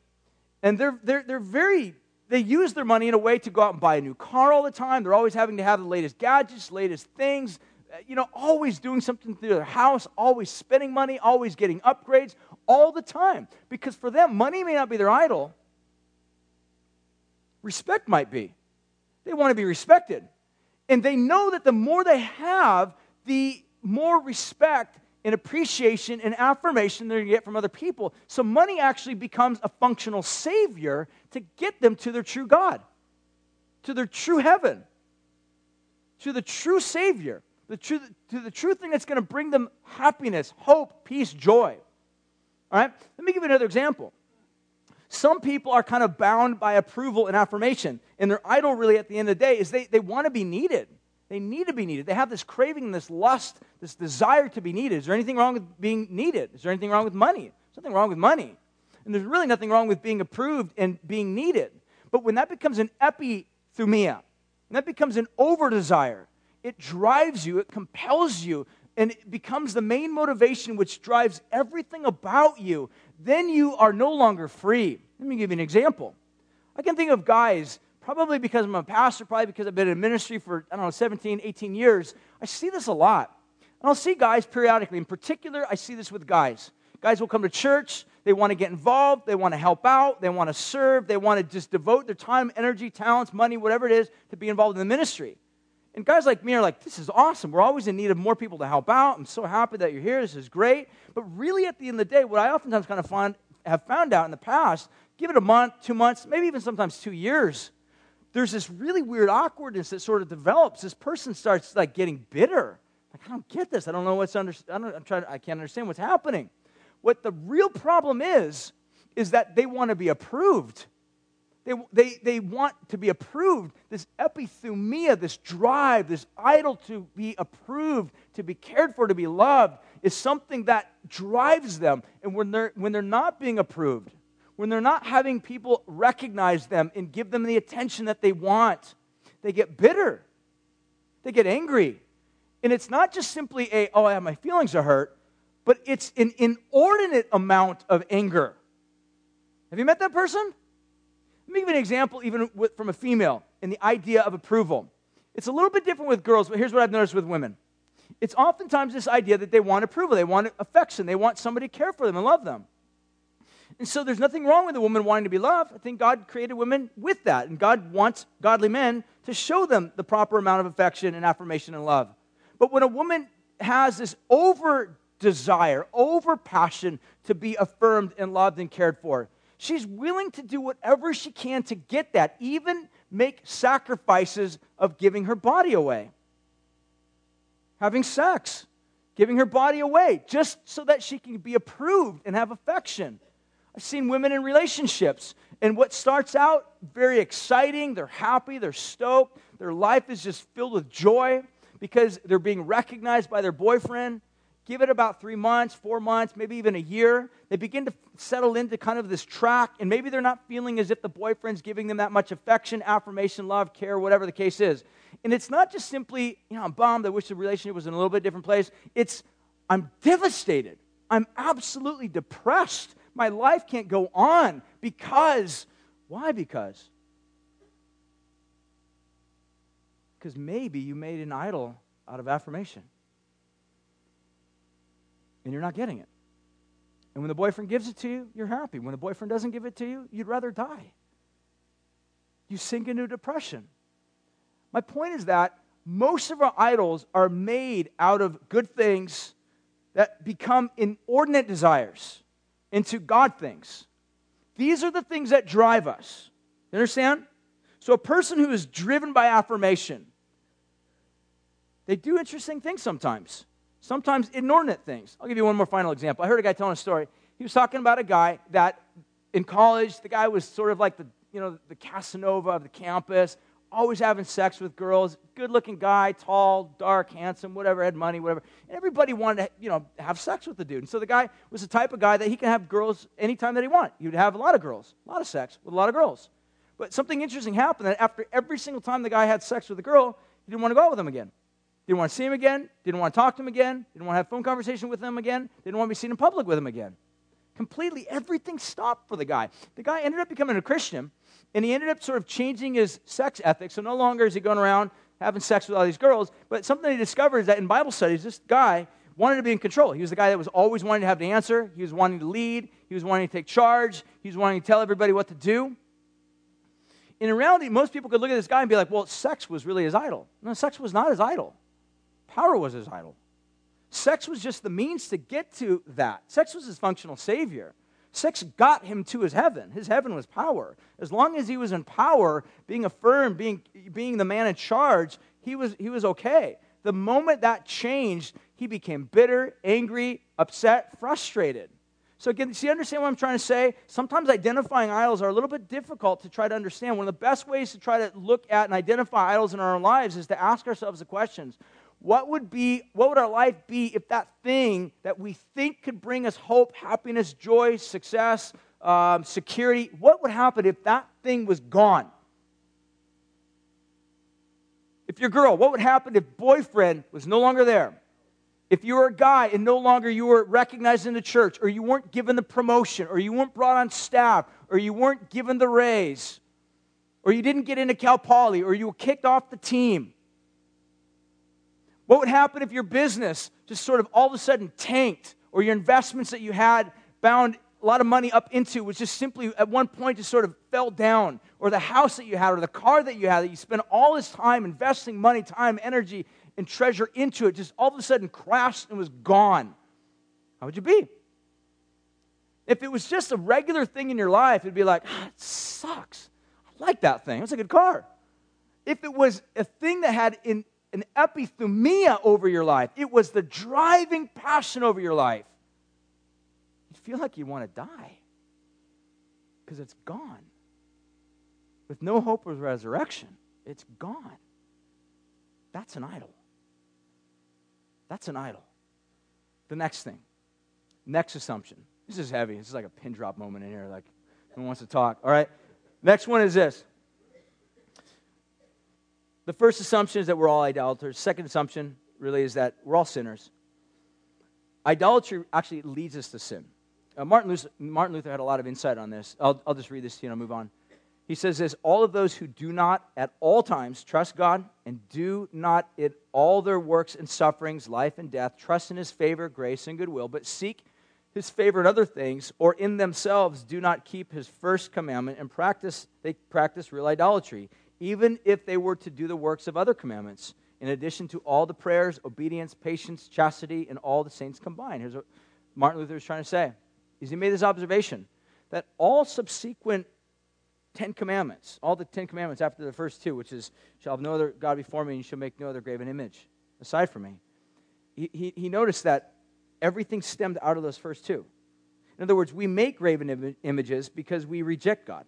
and they're they're they're very, they use their money in a way to go out and buy a new car all the time. They're always having to have the latest gadgets, latest things, you know, always doing something through their house, always spending money, always getting upgrades all the time. Because for them, money may not be their idol. Respect might be. They want to be respected. And they know that the more they have, the more respect and appreciation and affirmation they're going to get from other people. So money actually becomes a functional savior to get them to their true God, to their true heaven, to the true savior, the true, to the true thing that's going to bring them happiness, hope, peace, joy. All right? Let me give you another example. Some people are kind of bound by approval and affirmation, and their idol really at the end of the day is they, they want to be needed. They need to be needed. They have this craving, this lust, this desire to be needed. Is there anything wrong with being needed? Is there anything wrong with money? There's nothing wrong with money. And there's really nothing wrong with being approved and being needed. But when that becomes an epithumia, when that becomes an over-desire, it drives you, it compels you, and it becomes the main motivation which drives everything about you, then you are no longer free. Let me give you an example. I can think of guys... Probably because I'm a pastor, probably because I've been in ministry for, I don't know, seventeen, eighteen years. I see this a lot. And I'll see guys periodically. In particular, I see this with guys. Guys will come to church. They want to get involved. They want to help out. They want to serve. They want to just devote their time, energy, talents, money, whatever it is, to be involved in the ministry. And guys like me are like, this is awesome. We're always in need of more people to help out. I'm so happy that you're here. This is great. But really, at the end of the day, what I oftentimes kind of find, have found out in the past, give it a month, two months, maybe even sometimes two years, there's this really weird awkwardness that sort of develops. This person starts like getting bitter. Like, I don't get this. I don't know what's under. I don't. I'm trying. I can't understand what's happening. What the real problem is, is that they want to be approved. They they they want to be approved. This epithumia, this drive, this idol to be approved, to be cared for, to be loved, is something that drives them. And when they're when they're not being approved, when they're not having people recognize them and give them the attention that they want, they get bitter. They get angry. And it's not just simply a, oh, yeah, my feelings are hurt, but it's an inordinate amount of anger. Have you met that person? Let me give you an example even with, from a female in the idea of approval. It's a little bit different with girls, but here's what I've noticed with women. It's oftentimes this idea that they want approval. They want affection. They want somebody to care for them and love them. And so there's nothing wrong with a woman wanting to be loved. I think God created women with that. And God wants godly men to show them the proper amount of affection and affirmation and love. But when a woman has this over-desire, over-passion to be affirmed and loved and cared for, she's willing to do whatever she can to get that, even make sacrifices of giving her body away, having sex, giving her body away, just so that she can be approved and have affection. I've seen women in relationships, and what starts out very exciting, they're happy, they're stoked, their life is just filled with joy because they're being recognized by their boyfriend. Give it about three months, four months, maybe even a year. They begin to settle into kind of this track, and maybe they're not feeling as if the boyfriend's giving them that much affection, affirmation, love, care, whatever the case is. And it's not just simply, you know, I'm bummed, I wish the relationship was in a little bit different place. It's, I'm devastated. I'm absolutely depressed. My life can't go on because, why because? Because maybe you made an idol out of affirmation. And you're not getting it. And when the boyfriend gives it to you, you're happy. When the boyfriend doesn't give it to you, you'd rather die. You sink into depression. My point is that most of our idols are made out of good things that become inordinate desires into God things. These are the things that drive us. You understand? So a person who is driven by affirmation, they do interesting things sometimes. Sometimes inordinate things. I'll give you one more final example. I heard a guy telling a story. He was talking about a guy that in college, the guy was sort of like the, you know, the Casanova of the campus, always having sex with girls, good-looking guy, tall, dark, handsome, whatever, had money, whatever. And everybody wanted to, you know, have sex with the dude. And so the guy was the type of guy that he could have girls anytime that he wanted. He would have a lot of girls, a lot of sex with a lot of girls. But something interesting happened that after every single time the guy had sex with a girl, he didn't want to go out with him again. Didn't want to see him again, didn't want to talk to him again, didn't want to have phone conversation with him again, didn't want to be seen in public with him again. Completely everything stopped for the guy. The guy ended up becoming a Christian, and he ended up sort of changing his sex ethics, so no longer is he going around having sex with all these girls, but something he discovered is that in Bible studies, this guy wanted to be in control. He was the guy that was always wanting to have the answer, he was wanting to lead, he was wanting to take charge, he was wanting to tell everybody what to do. And in reality, most people could look at this guy and be like, well, sex was really his idol. No, sex was not his idol. Power was his idol. Sex was just the means to get to that. Sex was his functional savior. Sex got him to his heaven. His heaven was power. As long as he was in power, being affirmed, being, being the man in charge, he was, he was okay. The moment that changed, he became bitter, angry, upset, frustrated. So again, see, understand what I'm trying to say? Sometimes identifying idols are a little bit difficult to try to understand. One of the best ways to try to look at and identify idols in our own lives is to ask ourselves the questions. What would be? What would our life be if that thing that we think could bring us hope, happiness, joy, success, um, security, what would happen if that thing was gone? If you're a girl, what would happen if boyfriend was no longer there? If you were a guy and no longer you were recognized in the church, or you weren't given the promotion, or you weren't brought on staff, or you weren't given the raise, or you didn't get into Cal Poly, or you were kicked off the team. What would happen if your business just sort of all of a sudden tanked, or your investments that you had bound a lot of money up into was just simply at one point just sort of fell down, or the house that you had, or the car that you had that you spent all this time investing money, time, energy, and treasure into it just all of a sudden crashed and was gone? How would you be? If it was just a regular thing in your life, it'd be like, ah, it sucks. I like that thing. It's a good car. If it was a thing that had in an epithumia over your life. It was the driving passion over your life. You feel like you want to die because it's gone. With no hope of resurrection, it's gone. That's an idol. That's an idol. The next thing, next assumption. This is heavy. This is like a pin drop moment in here. Like, who wants to talk? All right. Next one is this. The first assumption is that we're all idolaters. Second assumption really is that we're all sinners. Idolatry actually leads us to sin. Uh, Martin Luther, Martin Luther had a lot of insight on this. I'll, I'll just read this to you and I'll move on. He says this, all of those who do not at all times trust God and do not in all their works and sufferings, life and death, trust in his favor, grace, and goodwill, but seek his favor in other things or in themselves do not keep his first commandment and practice. They practice real idolatry. Even if they were to do the works of other commandments, in addition to all the prayers, obedience, patience, chastity, and all the saints combined. Here's what Martin Luther is trying to say. Is he made this observation that all subsequent Ten Commandments, all the Ten Commandments after the first two, which is, shall have no other God before me, and you shall make no other graven image aside from me. He, he, he noticed that everything stemmed out of those first two. In other words, we make graven Im- images because we reject God.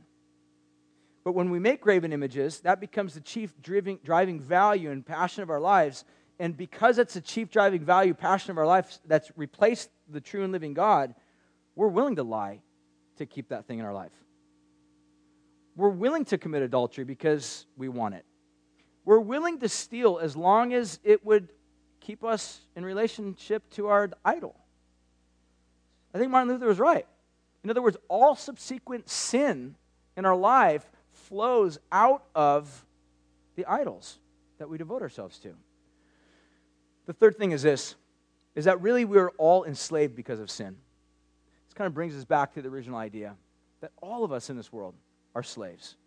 But when we make graven images, that becomes the chief driving, driving value and passion of our lives. And because it's the chief driving value, passion of our lives that's replaced the true and living God, we're willing to lie to keep that thing in our life. We're willing to commit adultery because we want it. We're willing to steal as long as it would keep us in relationship to our idol. I think Martin Luther was right. In other words, all subsequent sin in our life flows out of the idols that we devote ourselves to. The third thing is this, is that really we're all enslaved because of sin. This kind of brings us back to the original idea that all of us in this world are slaves.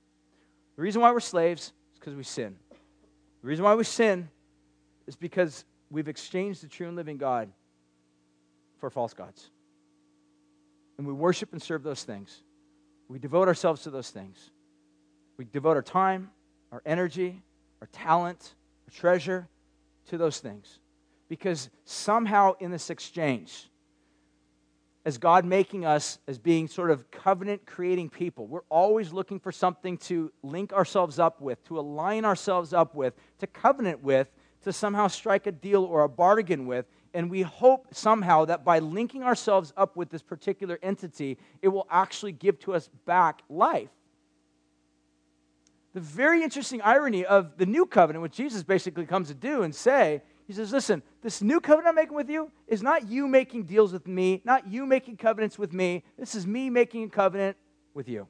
The reason why we're slaves is because we sin. The reason why we sin is because we've exchanged the true and living God for false gods. And we worship and serve those things. We devote ourselves to those things. We devote our time, our energy, our talent, our treasure to those things. Because somehow in this exchange, as God making us as being sort of covenant-creating people, we're always looking for something to link ourselves up with, to align ourselves up with, to covenant with, to somehow strike a deal or a bargain with. And we hope somehow that by linking ourselves up with this particular entity, it will actually give to us back life. The very interesting irony of the new covenant, which Jesus basically comes to do and say, he says, listen, this new covenant I'm making with you is not you making deals with me, not you making covenants with me. This is me making a covenant with you.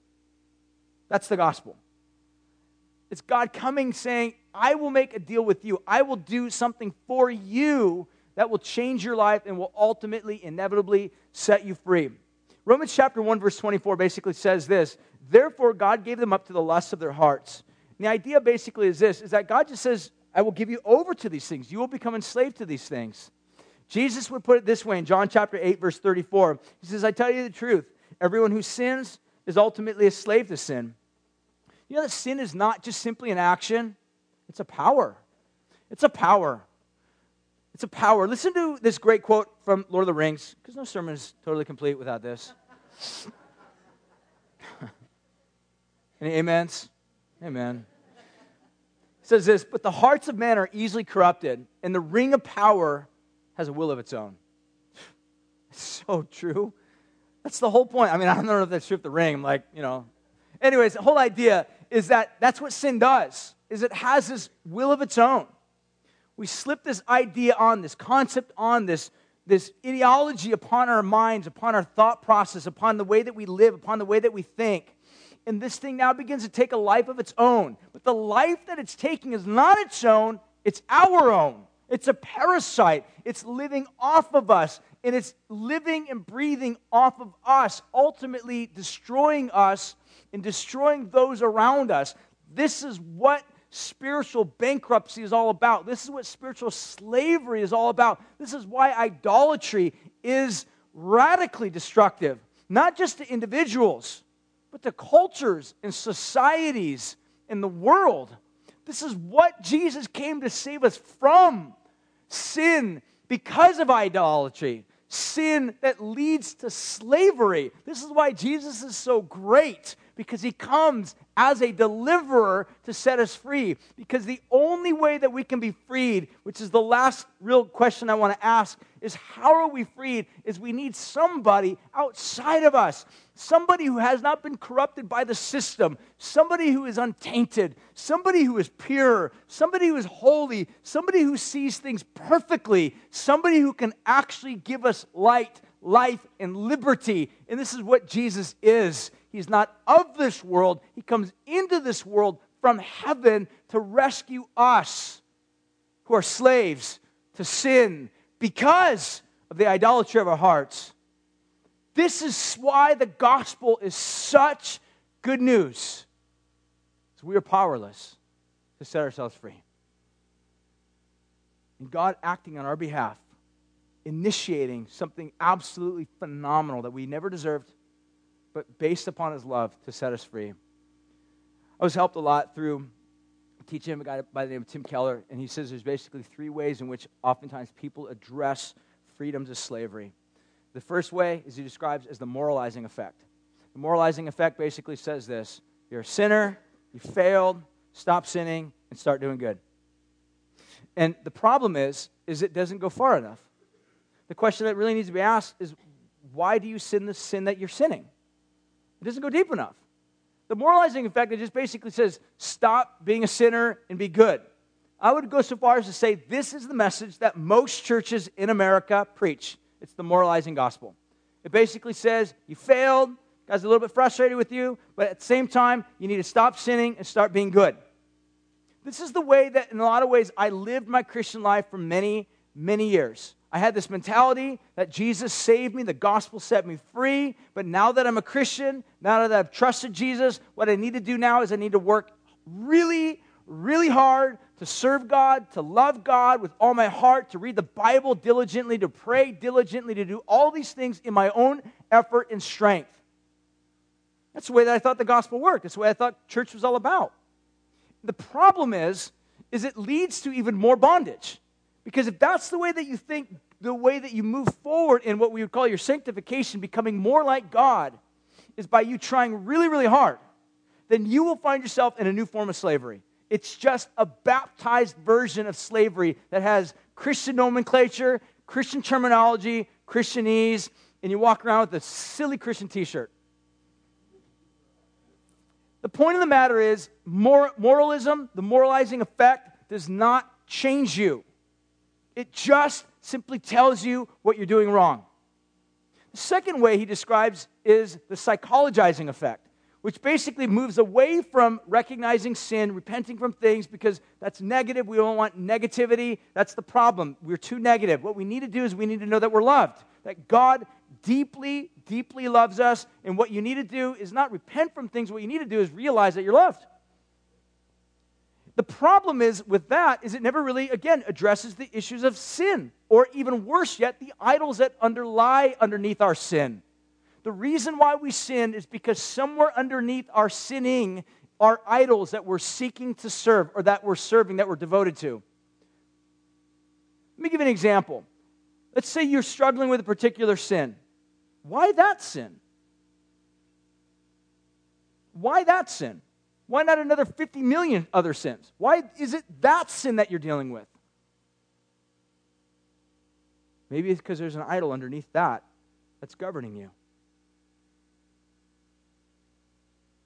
That's the gospel. It's God coming saying, I will make a deal with you. I will do something for you that will change your life and will ultimately, inevitably set you free. Romans chapter one, verse twenty-four basically says this, therefore God gave them up to the lusts of their hearts. And the idea basically is this, is that God just says, I will give you over to these things. You will become enslaved to these things. Jesus would put it this way in John chapter eight, verse thirty-four. He says, I tell you the truth, everyone who sins is ultimately a slave to sin. You know that sin is not just simply an action. It's a power. It's a power. It's a power. Listen to this great quote from Lord of the Rings, because no sermon is totally complete without this. Any amens? Amen. It says this, but the hearts of men are easily corrupted, and the ring of power has a will of its own. It's so true. That's the whole point. I mean, I don't know if that's true of the ring. I'm like, you know. Anyways, the whole idea is that that's what sin does, is it has this will of its own. We slip this idea on, this concept on, this, this ideology upon our minds, upon our thought process, upon the way that we live, upon the way that we think. And this thing now begins to take a life of its own. But the life that it's taking is not its own, it's our own. It's a parasite. It's living off of us, and it's living and breathing off of us, ultimately destroying us and destroying those around us. This is what spiritual bankruptcy is all about. This is what spiritual slavery is all about. This is why idolatry is radically destructive, not just to individuals, but to cultures and societies and the world. This is what Jesus came to save us from. Sin because of idolatry. Sin that leads to slavery. This is why Jesus is so great, because he comes as a deliverer to set us free. Because the only way that we can be freed, which is the last real question I want to ask, is how are we freed? Is we need somebody outside of us. Somebody who has not been corrupted by the system. Somebody who is untainted. Somebody who is pure. Somebody who is holy. Somebody who sees things perfectly. Somebody who can actually give us light, life, and liberty. And this is what Jesus is. He's not of this world. He comes into this world from heaven to rescue us who are slaves to sin because of the idolatry of our hearts. This is why the gospel is such good news. Because we are powerless to set ourselves free. And God acting on our behalf, initiating something absolutely phenomenal that we never deserved, but based upon his love to set us free. I was helped a lot through teaching a guy by the name of Tim Keller, and he says there's basically three ways in which oftentimes people address freedom to slavery. The first way is he describes as the moralizing effect. The moralizing effect basically says this: you're a sinner, you failed, stop sinning, and start doing good. And the problem is, is it doesn't go far enough. The question that really needs to be asked is, why do you sin the sin that you're sinning? It doesn't go deep enough. The moralizing effect, it just basically says, stop being a sinner and be good. I would go so far as to say this is the message that most churches in America preach. It's the moralizing gospel. It basically says, you failed, God's a little bit frustrated with you, but at the same time, you need to stop sinning and start being good. This is the way that, in a lot of ways, I lived my Christian life for many, many years. I had this mentality that Jesus saved me, the gospel set me free, but now that I'm a Christian, now that I've trusted Jesus, what I need to do now is I need to work really, really hard to serve God, to love God with all my heart, to read the Bible diligently, to pray diligently, to do all these things in my own effort and strength. That's the way that I thought the gospel worked. That's the way I thought church was all about. The problem is, is it leads to even more bondage. Because if that's the way that you think, the way that you move forward in what we would call your sanctification, becoming more like God, is by you trying really, really hard, then you will find yourself in a new form of slavery. It's just a baptized version of slavery that has Christian nomenclature, Christian terminology, Christianese, and you walk around with a silly Christian t-shirt. The point of the matter is, moralism, the moralizing effect, does not change you. It just simply tells you what you're doing wrong. The second way he describes is the psychologizing effect, which basically moves away from recognizing sin, repenting from things, because that's negative. We don't want negativity. That's the problem. We're too negative. What we need to do is we need to know that we're loved, that God deeply, deeply loves us, and what you need to do is not repent from things. What you need to do is realize that you're loved. The problem is with that is it never really, again, addresses the issues of sin, or even worse yet, the idols that underlie underneath our sin. The reason why we sin is because somewhere underneath our sinning are idols that we're seeking to serve, or that we're serving, that we're devoted to. Let me give you an example. Let's say you're struggling with a particular sin. Why that sin? Why that sin? Why not another fifty million other sins? Why is it that sin that you're dealing with? Maybe it's because there's an idol underneath that that's governing you.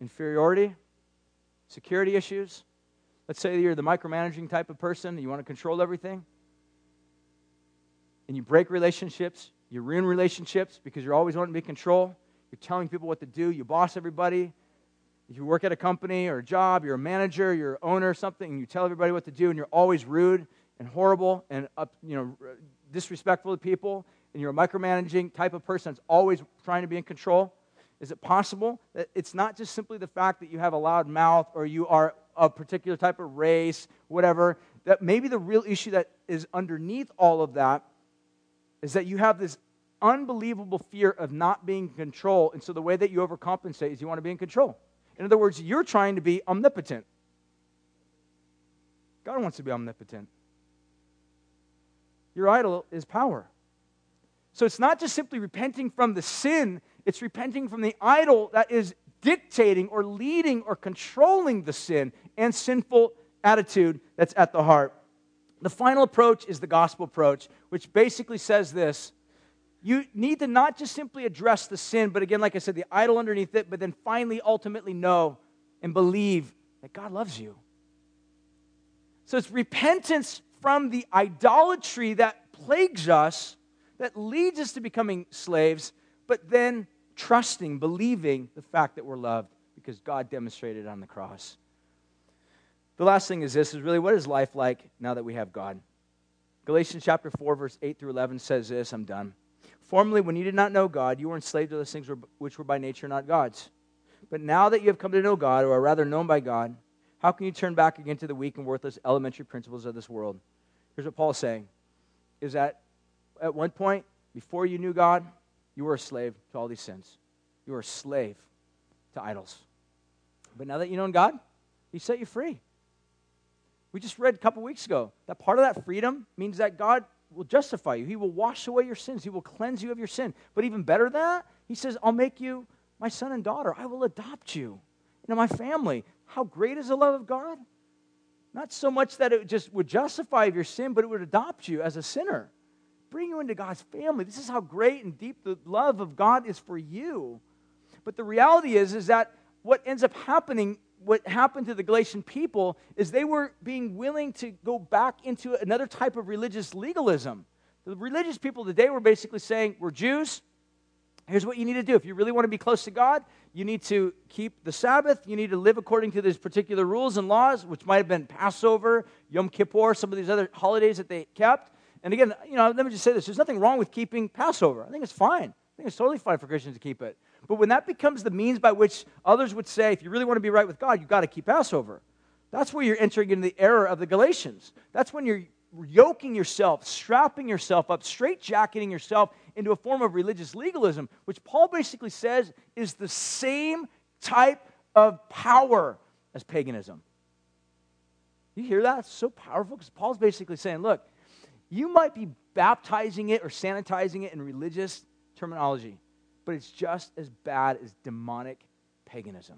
Inferiority, security issues. Let's say you're the micromanaging type of person, and you want to control everything. And you break relationships, you ruin relationships because you're always wanting to be in control. You're telling people what to do, you boss everybody. If you work at a company or a job, you're a manager, you're an owner or something, and you tell everybody what to do, and you're always rude and horrible and up, you know, disrespectful to people, and you're a micromanaging type of person that's always trying to be in control. Is it possible that it's not just simply the fact that you have a loud mouth or you are a particular type of race, whatever, that maybe the real issue that is underneath all of that is that you have this unbelievable fear of not being in control, and so the way that you overcompensate is you want to be in control. In other words, you're trying to be omnipotent. God wants to be omnipotent. Your idol is power. So it's not just simply repenting from the sin, it's repenting from the idol that is dictating or leading or controlling the sin and sinful attitude that's at the heart. The final approach is the gospel approach, which basically says this. You need to not just simply address the sin, but again, like I said, the idol underneath it, but then finally, ultimately know and believe that God loves you. So it's repentance from the idolatry that plagues us, that leads us to becoming slaves, but then trusting, believing the fact that we're loved because God demonstrated it on the cross. The last thing is this, is really what is life like now that we have God? Galatians chapter four, verse eight through eleven says this, I'm done. Formerly, when you did not know God, you were enslaved to those things which were by nature not God's. But now that you have come to know God, or are rather known by God, how can you turn back again to the weak and worthless elementary principles of this world? Here's what Paul's saying, is that at one point, before you knew God, you were a slave to all these sins. You were a slave to idols. But now that you know God, He set you free. We just read a couple weeks ago that part of that freedom means that God will justify you. He will wash away your sins. He will cleanse you of your sin. But even better than that, He says, I'll make you my son and daughter. I will adopt you into my family. How great is the love of God? Not so much that it just would justify your sin, but it would adopt you as a sinner, bring you into God's family. This is how great and deep the love of God is for you. But the reality is, is that what ends up happening what happened to the Galatian people is they were being willing to go back into another type of religious legalism. The religious people today were basically saying, we're Jews, here's what you need to do. If you really want to be close to God, you need to keep the Sabbath, you need to live according to these particular rules and laws, which might have been Passover, Yom Kippur, some of these other holidays that they kept. And again, you know, let me just say this, there's nothing wrong with keeping Passover. I think it's fine. I think it's totally fine for Christians to keep it. But when that becomes the means by which others would say, if you really want to be right with God, you've got to keep Passover. That's where you're entering into the error of the Galatians. That's when you're yoking yourself, strapping yourself up, straitjacketing yourself into a form of religious legalism, which Paul basically says is the same type of power as paganism. You hear that? It's so powerful because Paul's basically saying, look, you might be baptizing it or sanitizing it in religious terminology, but it's just as bad as demonic paganism.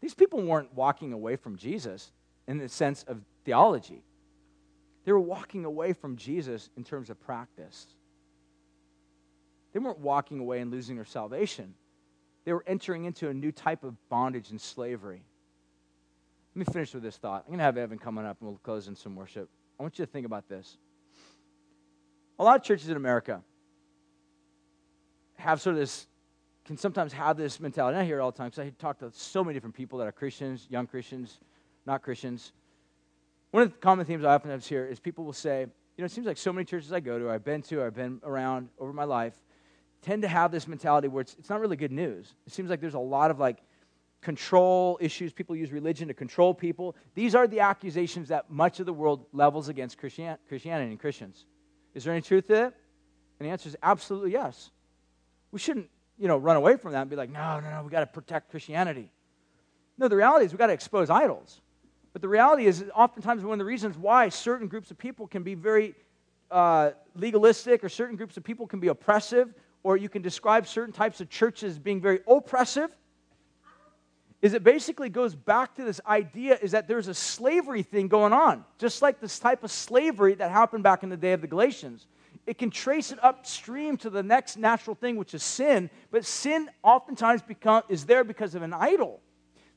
These people weren't walking away from Jesus in the sense of theology. They were walking away from Jesus in terms of practice. They weren't walking away and losing their salvation. They were entering into a new type of bondage and slavery. Let me finish with this thought. I'm going to have Evan coming up and we'll close in some worship. I want you to think about this. A lot of churches in America have sort of this, can sometimes have this mentality. And I hear it all the time because I talk to so many different people that are Christians, young Christians, not Christians. One of the common themes I oftentimes hear is people will say, you know, it seems like so many churches I go to, I've been to, I've been around over my life, tend to have this mentality where it's, it's not really good news. It seems like there's a lot of like control issues. People use religion to control people. These are the accusations that much of the world levels against Christian, Christianity and Christians. Is there any truth to it? And the answer is absolutely yes. We shouldn't, you know, run away from that and be like, no, no, no, we got to protect Christianity. No, the reality is we got to expose idols. But the reality is oftentimes one of the reasons why certain groups of people can be very uh, legalistic or certain groups of people can be oppressive, or you can describe certain types of churches as being very oppressive, is it basically goes back to this idea is that there's a slavery thing going on, just like this type of slavery that happened back in the day of the Galatians. It can trace it upstream to the next natural thing, which is sin, but sin oftentimes become, is there because of an idol.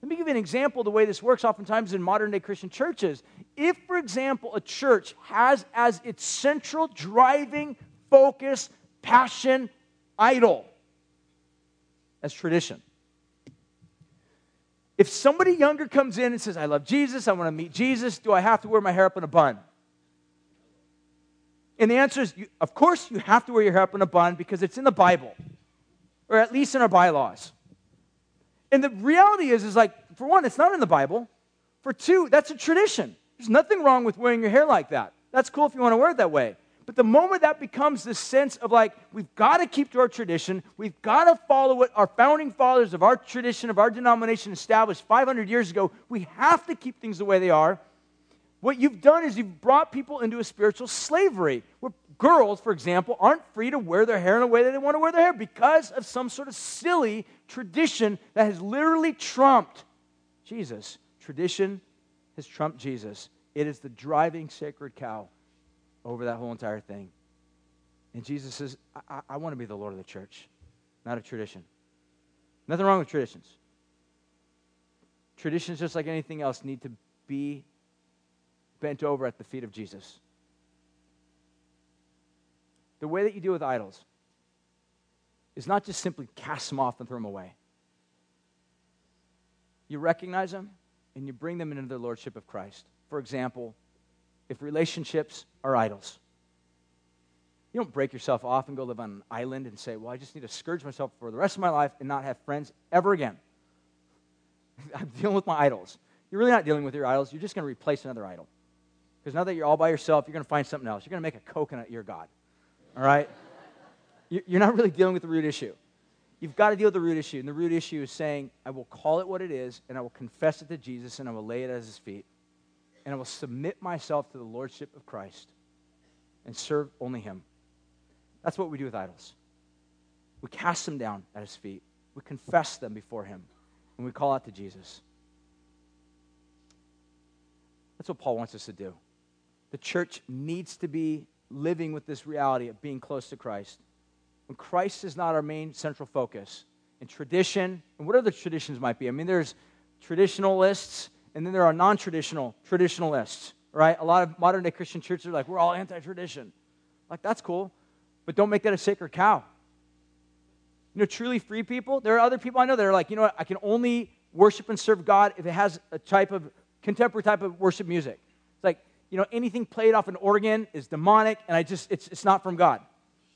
Let me give you an example of the way this works oftentimes in modern-day Christian churches. If, for example, a church has as its central driving focus, passion, idol, as tradition. If somebody younger comes in and says, I love Jesus, I want to meet Jesus, do I have to wear my hair up in a bun? And the answer is, you, of course you have to wear your hair up in a bun because it's in the Bible, or at least in our bylaws. And the reality is, is like, for one, it's not in the Bible. For two, that's a tradition. There's nothing wrong with wearing your hair like that. That's cool if you want to wear it that way. But the moment that becomes this sense of like, we've got to keep to our tradition, we've got to follow what our founding fathers of our tradition, of our denomination established five hundred years ago, we have to keep things the way they are. What you've done is you've brought people into a spiritual slavery, where girls, for example, aren't free to wear their hair in a way that they want to wear their hair because of some sort of silly tradition that has literally trumped Jesus. Tradition has trumped Jesus. It is the driving sacred cow over that whole entire thing. And Jesus says, I, I, I want to be the Lord of the church, not a tradition. Nothing wrong with traditions. Traditions, just like anything else, need to be bent over at the feet of Jesus. The way that you deal with idols is not just simply cast them off and throw them away. You recognize them, and you bring them into the lordship of Christ. For example, if relationships are idols. You don't break yourself off and go live on an island and say, well, I just need to scourge myself for the rest of my life and not have friends ever again. I'm dealing with my idols. You're really not dealing with your idols. You're just going to replace another idol. Because now that you're all by yourself, you're going to find something else. You're going to make a coconut your god. All right? You're not really dealing with the root issue. You've got to deal with the root issue. And the root issue is saying, I will call it what it is, and I will confess it to Jesus, and I will lay it at his feet. And I will submit myself to the lordship of Christ and serve only him. That's what we do with idols. We cast them down at his feet. We confess them before him. And we call out to Jesus. That's what Paul wants us to do. The church needs to be living with this reality of being close to Christ. When Christ is not our main central focus, and tradition, and what other traditions might be? I mean, there's traditionalists, and then there are non-traditional traditionalists, right? A lot of modern-day Christian churches are like, we're all anti-tradition. Like, that's cool, but don't make that a sacred cow. You know, truly free people, there are other people I know that are like, you know what, I can only worship and serve God if it has a type of, contemporary type of worship music. It's like, you know, anything played off an organ is demonic, and I just, it's, it's not from God.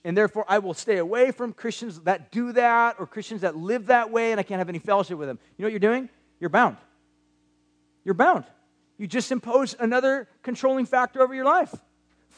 And therefore, I will stay away from Christians that do that or Christians that live that way, and I can't have any fellowship with them. You know what you're doing? You're bound. You're bound. You just impose another controlling factor over your life.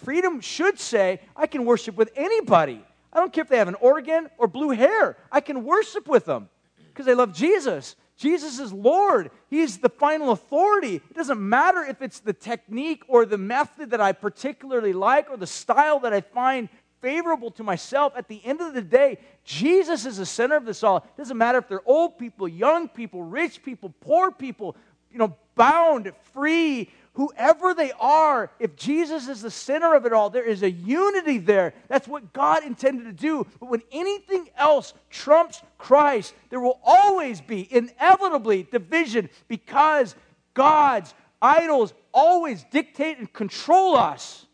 Freedom should say, I can worship with anybody. I don't care if they have an organ or blue hair. I can worship with them. Because they love Jesus. Jesus is Lord. He's the final authority. It doesn't matter if it's the technique or the method that I particularly like or the style that I find favorable to myself. At the end of the day, Jesus is the center of this all. It doesn't matter if they're old people, young people, rich people, poor people, you know, bound, free, whoever they are, if Jesus is the center of it all, there is a unity there. That's what God intended to do. But when anything else trumps Christ, there will always be, inevitably, division, because gods, idols, always dictate and control us.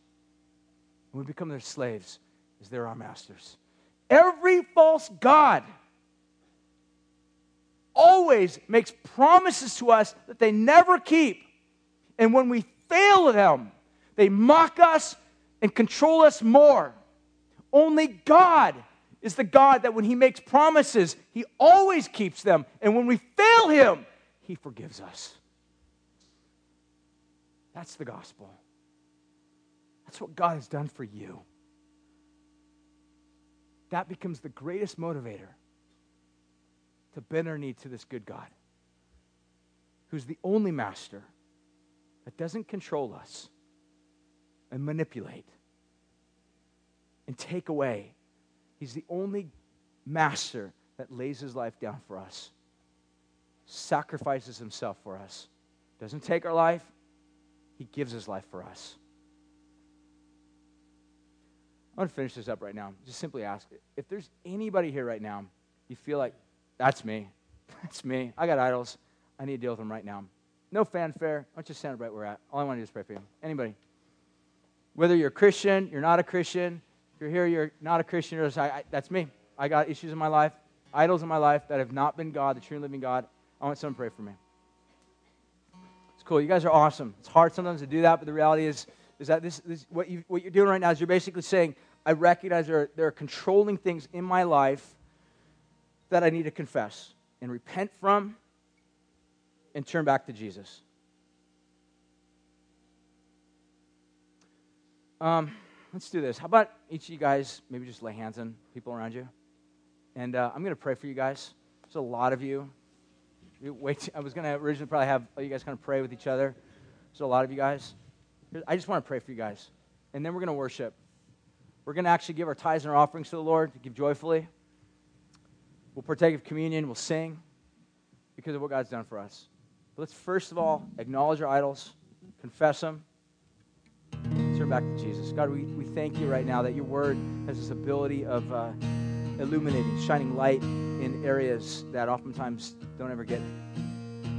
And we become their slaves as they're our masters. Every false god always makes promises to us that they never keep. And when we fail them, they mock us and control us more. Only God is the God that when He makes promises, He always keeps them. And when we fail Him, He forgives us. That's the gospel. That's what God has done for you. That becomes the greatest motivator to bend our knee to this good God, who's the only master that doesn't control us and manipulate and take away. He's the only master that lays His life down for us, sacrifices Himself for us, doesn't take our life, He gives His life for us. I'm going to finish this up right now. Just simply ask, if there's anybody here right now, you feel like, that's me, that's me, I got idols, I need to deal with them right now. No fanfare. Why don't you stand right where we're at? All I want to do is pray for you. Anybody. Whether you're a Christian, you're not a Christian, if you're here, you're not a Christian, you're just, I, I, that's me. I got issues in my life, idols in my life that have not been God, the true and living God. I want someone to pray for me. It's cool. You guys are awesome. It's hard sometimes to do that, but the reality is, is that this, this what, you, what you're doing right now is you're basically saying, I recognize there are, there are controlling things in my life that I need to confess and repent from, and turn back to Jesus. Um, let's do this. How about each of you guys maybe just lay hands on people around you? And uh, I'm going to pray for you guys. There's a lot of you. Wait, I was going to originally probably have you guys kind of pray with each other. There's a lot of you guys. I just want to pray for you guys. And then we're going to worship. We're going to actually give our tithes and our offerings to the Lord, to give joyfully. We'll partake of communion. We'll sing because of what God's done for us. But let's first of all acknowledge our idols, confess them, turn back to Jesus. God, we, we thank You right now that Your word has this ability of uh, illuminating, shining light in areas that oftentimes don't ever get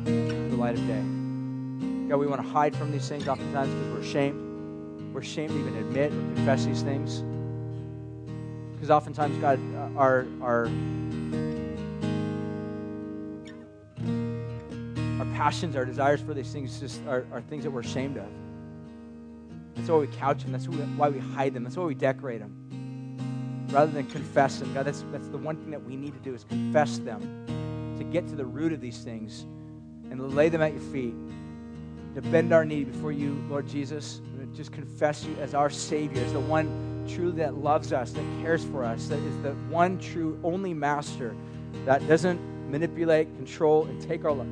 the light of day. God, we want to hide from these things oftentimes because we're ashamed. We're ashamed to even admit or confess these things. Because oftentimes, God, uh, our our... passions, our desires for these things just are, are things that we're ashamed of. That's why we couch them. That's why we hide them. That's why we decorate them. Rather than confess them. God, that's, that's the one thing that we need to do is confess them, to get to the root of these things and lay them at Your feet, to bend our knee before You, Lord Jesus, and just confess You as our Savior, as the one truly that loves us, that cares for us, that is the one true only master that doesn't manipulate, control, and take our life.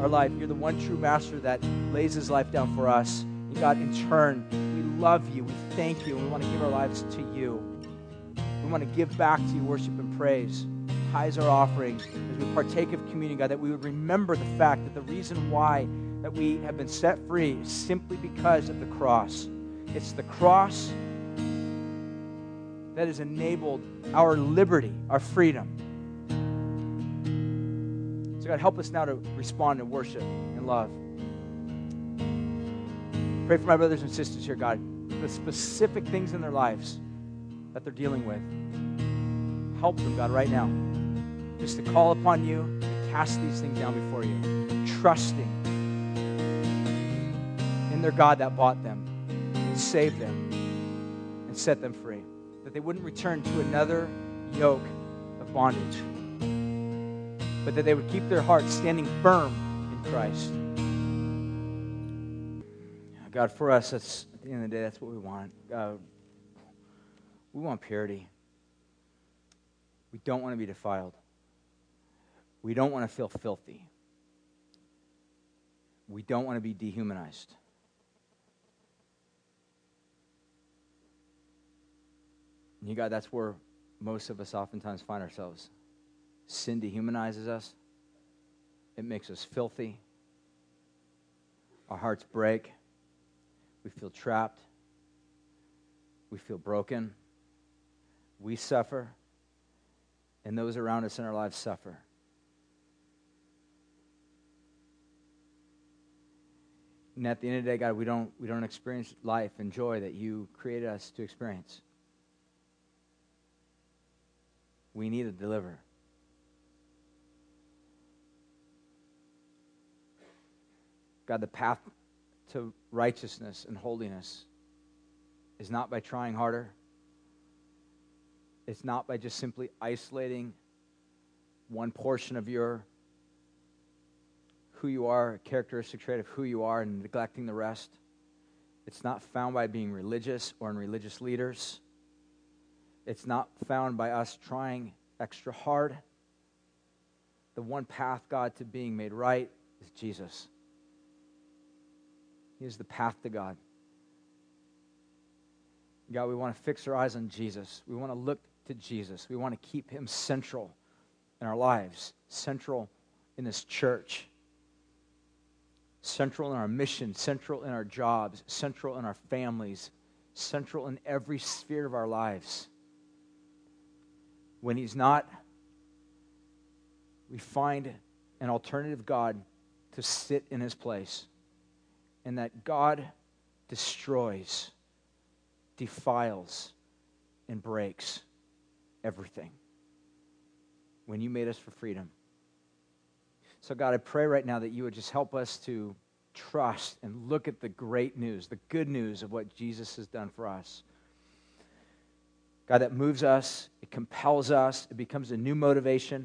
Our life. You're the one true master that lays His life down for us. And God, in turn, we love You, we thank You, and we want to give our lives to You. We want to give back to You worship and praise, tithes our offerings, as we partake of communion, God, that we would remember the fact that the reason why that we have been set free is simply because of the cross. It's the cross that has enabled our liberty, our freedom. God, help us now to respond in worship and love. Pray for my brothers and sisters here, God, the specific things in their lives that they're dealing with. Help them, God, right now, just to call upon You, to cast these things down before You, trusting in their God that bought them and saved them and set them free, that they wouldn't return to another yoke of bondage, but that they would keep their hearts standing firm in Christ. God, for us, that's, at the end of the day, that's what we want. Uh, we want purity. We don't want to be defiled. We don't want to feel filthy. We don't want to be dehumanized. You guys, that's where most of us oftentimes find ourselves. Sin dehumanizes us. It makes us filthy. Our hearts break. We feel trapped. We feel broken. We suffer. And those around us in our lives suffer. And at the end of the day, God, we don't we don't experience life and joy that you created us to experience. We need a deliverer. God, the path to righteousness and holiness is not by trying harder. It's not by just simply isolating one portion of your who you are, characteristic trait of who you are, and neglecting the rest. It's not found by being religious or in religious leaders. It's not found by us trying extra hard. The one path, God, to being made right is Jesus. He is the path to God. God, we want to fix our eyes on Jesus. We want to look to Jesus. We want to keep him central in our lives, central in this church, central in our mission, central in our jobs, central in our families, central in every sphere of our lives. When he's not, we find an alternative God to sit in his place. And that God destroys, defiles, and breaks everything when you made us for freedom. So God, I pray right now that you would just help us to trust and look at the great news, the good news of what Jesus has done for us. God, that moves us, it compels us, it becomes a new motivation,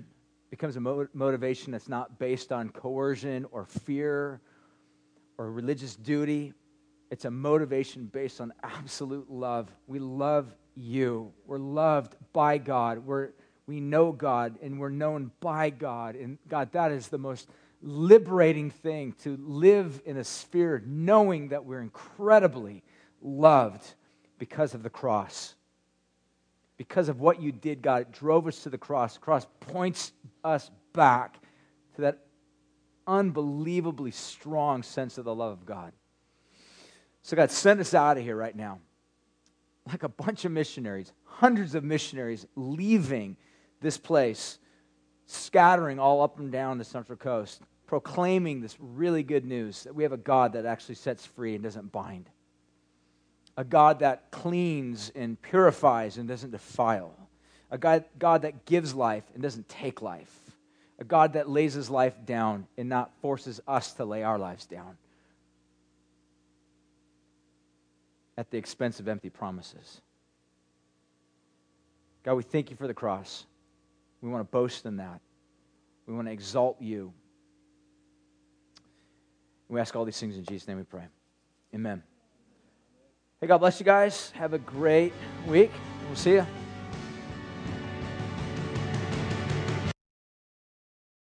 it becomes a mo- motivation that's not based on coercion or fear or religious duty. It's a motivation based on absolute love. We love you. We're loved by God. We're, we know God, and we're known by God. And God, that is the most liberating thing, to live in a sphere knowing that we're incredibly loved because of the cross. Because of what you did, God, it drove us to the cross. The cross points us back to that unbelievably strong sense of the love of God. So God, send us out of here right now. Like a bunch of missionaries, hundreds of missionaries leaving this place, scattering all up and down the Central Coast, proclaiming this really good news that we have a God that actually sets free and doesn't bind. A God that cleans and purifies and doesn't defile. A God, God that gives life and doesn't take life. A God that lays his life down and not forces us to lay our lives down at the expense of empty promises. God, we thank you for the cross. We want to boast in that. We want to exalt you. We ask all these things in Jesus' name we pray. Amen. Hey, God bless you guys. Have a great week. We'll see you.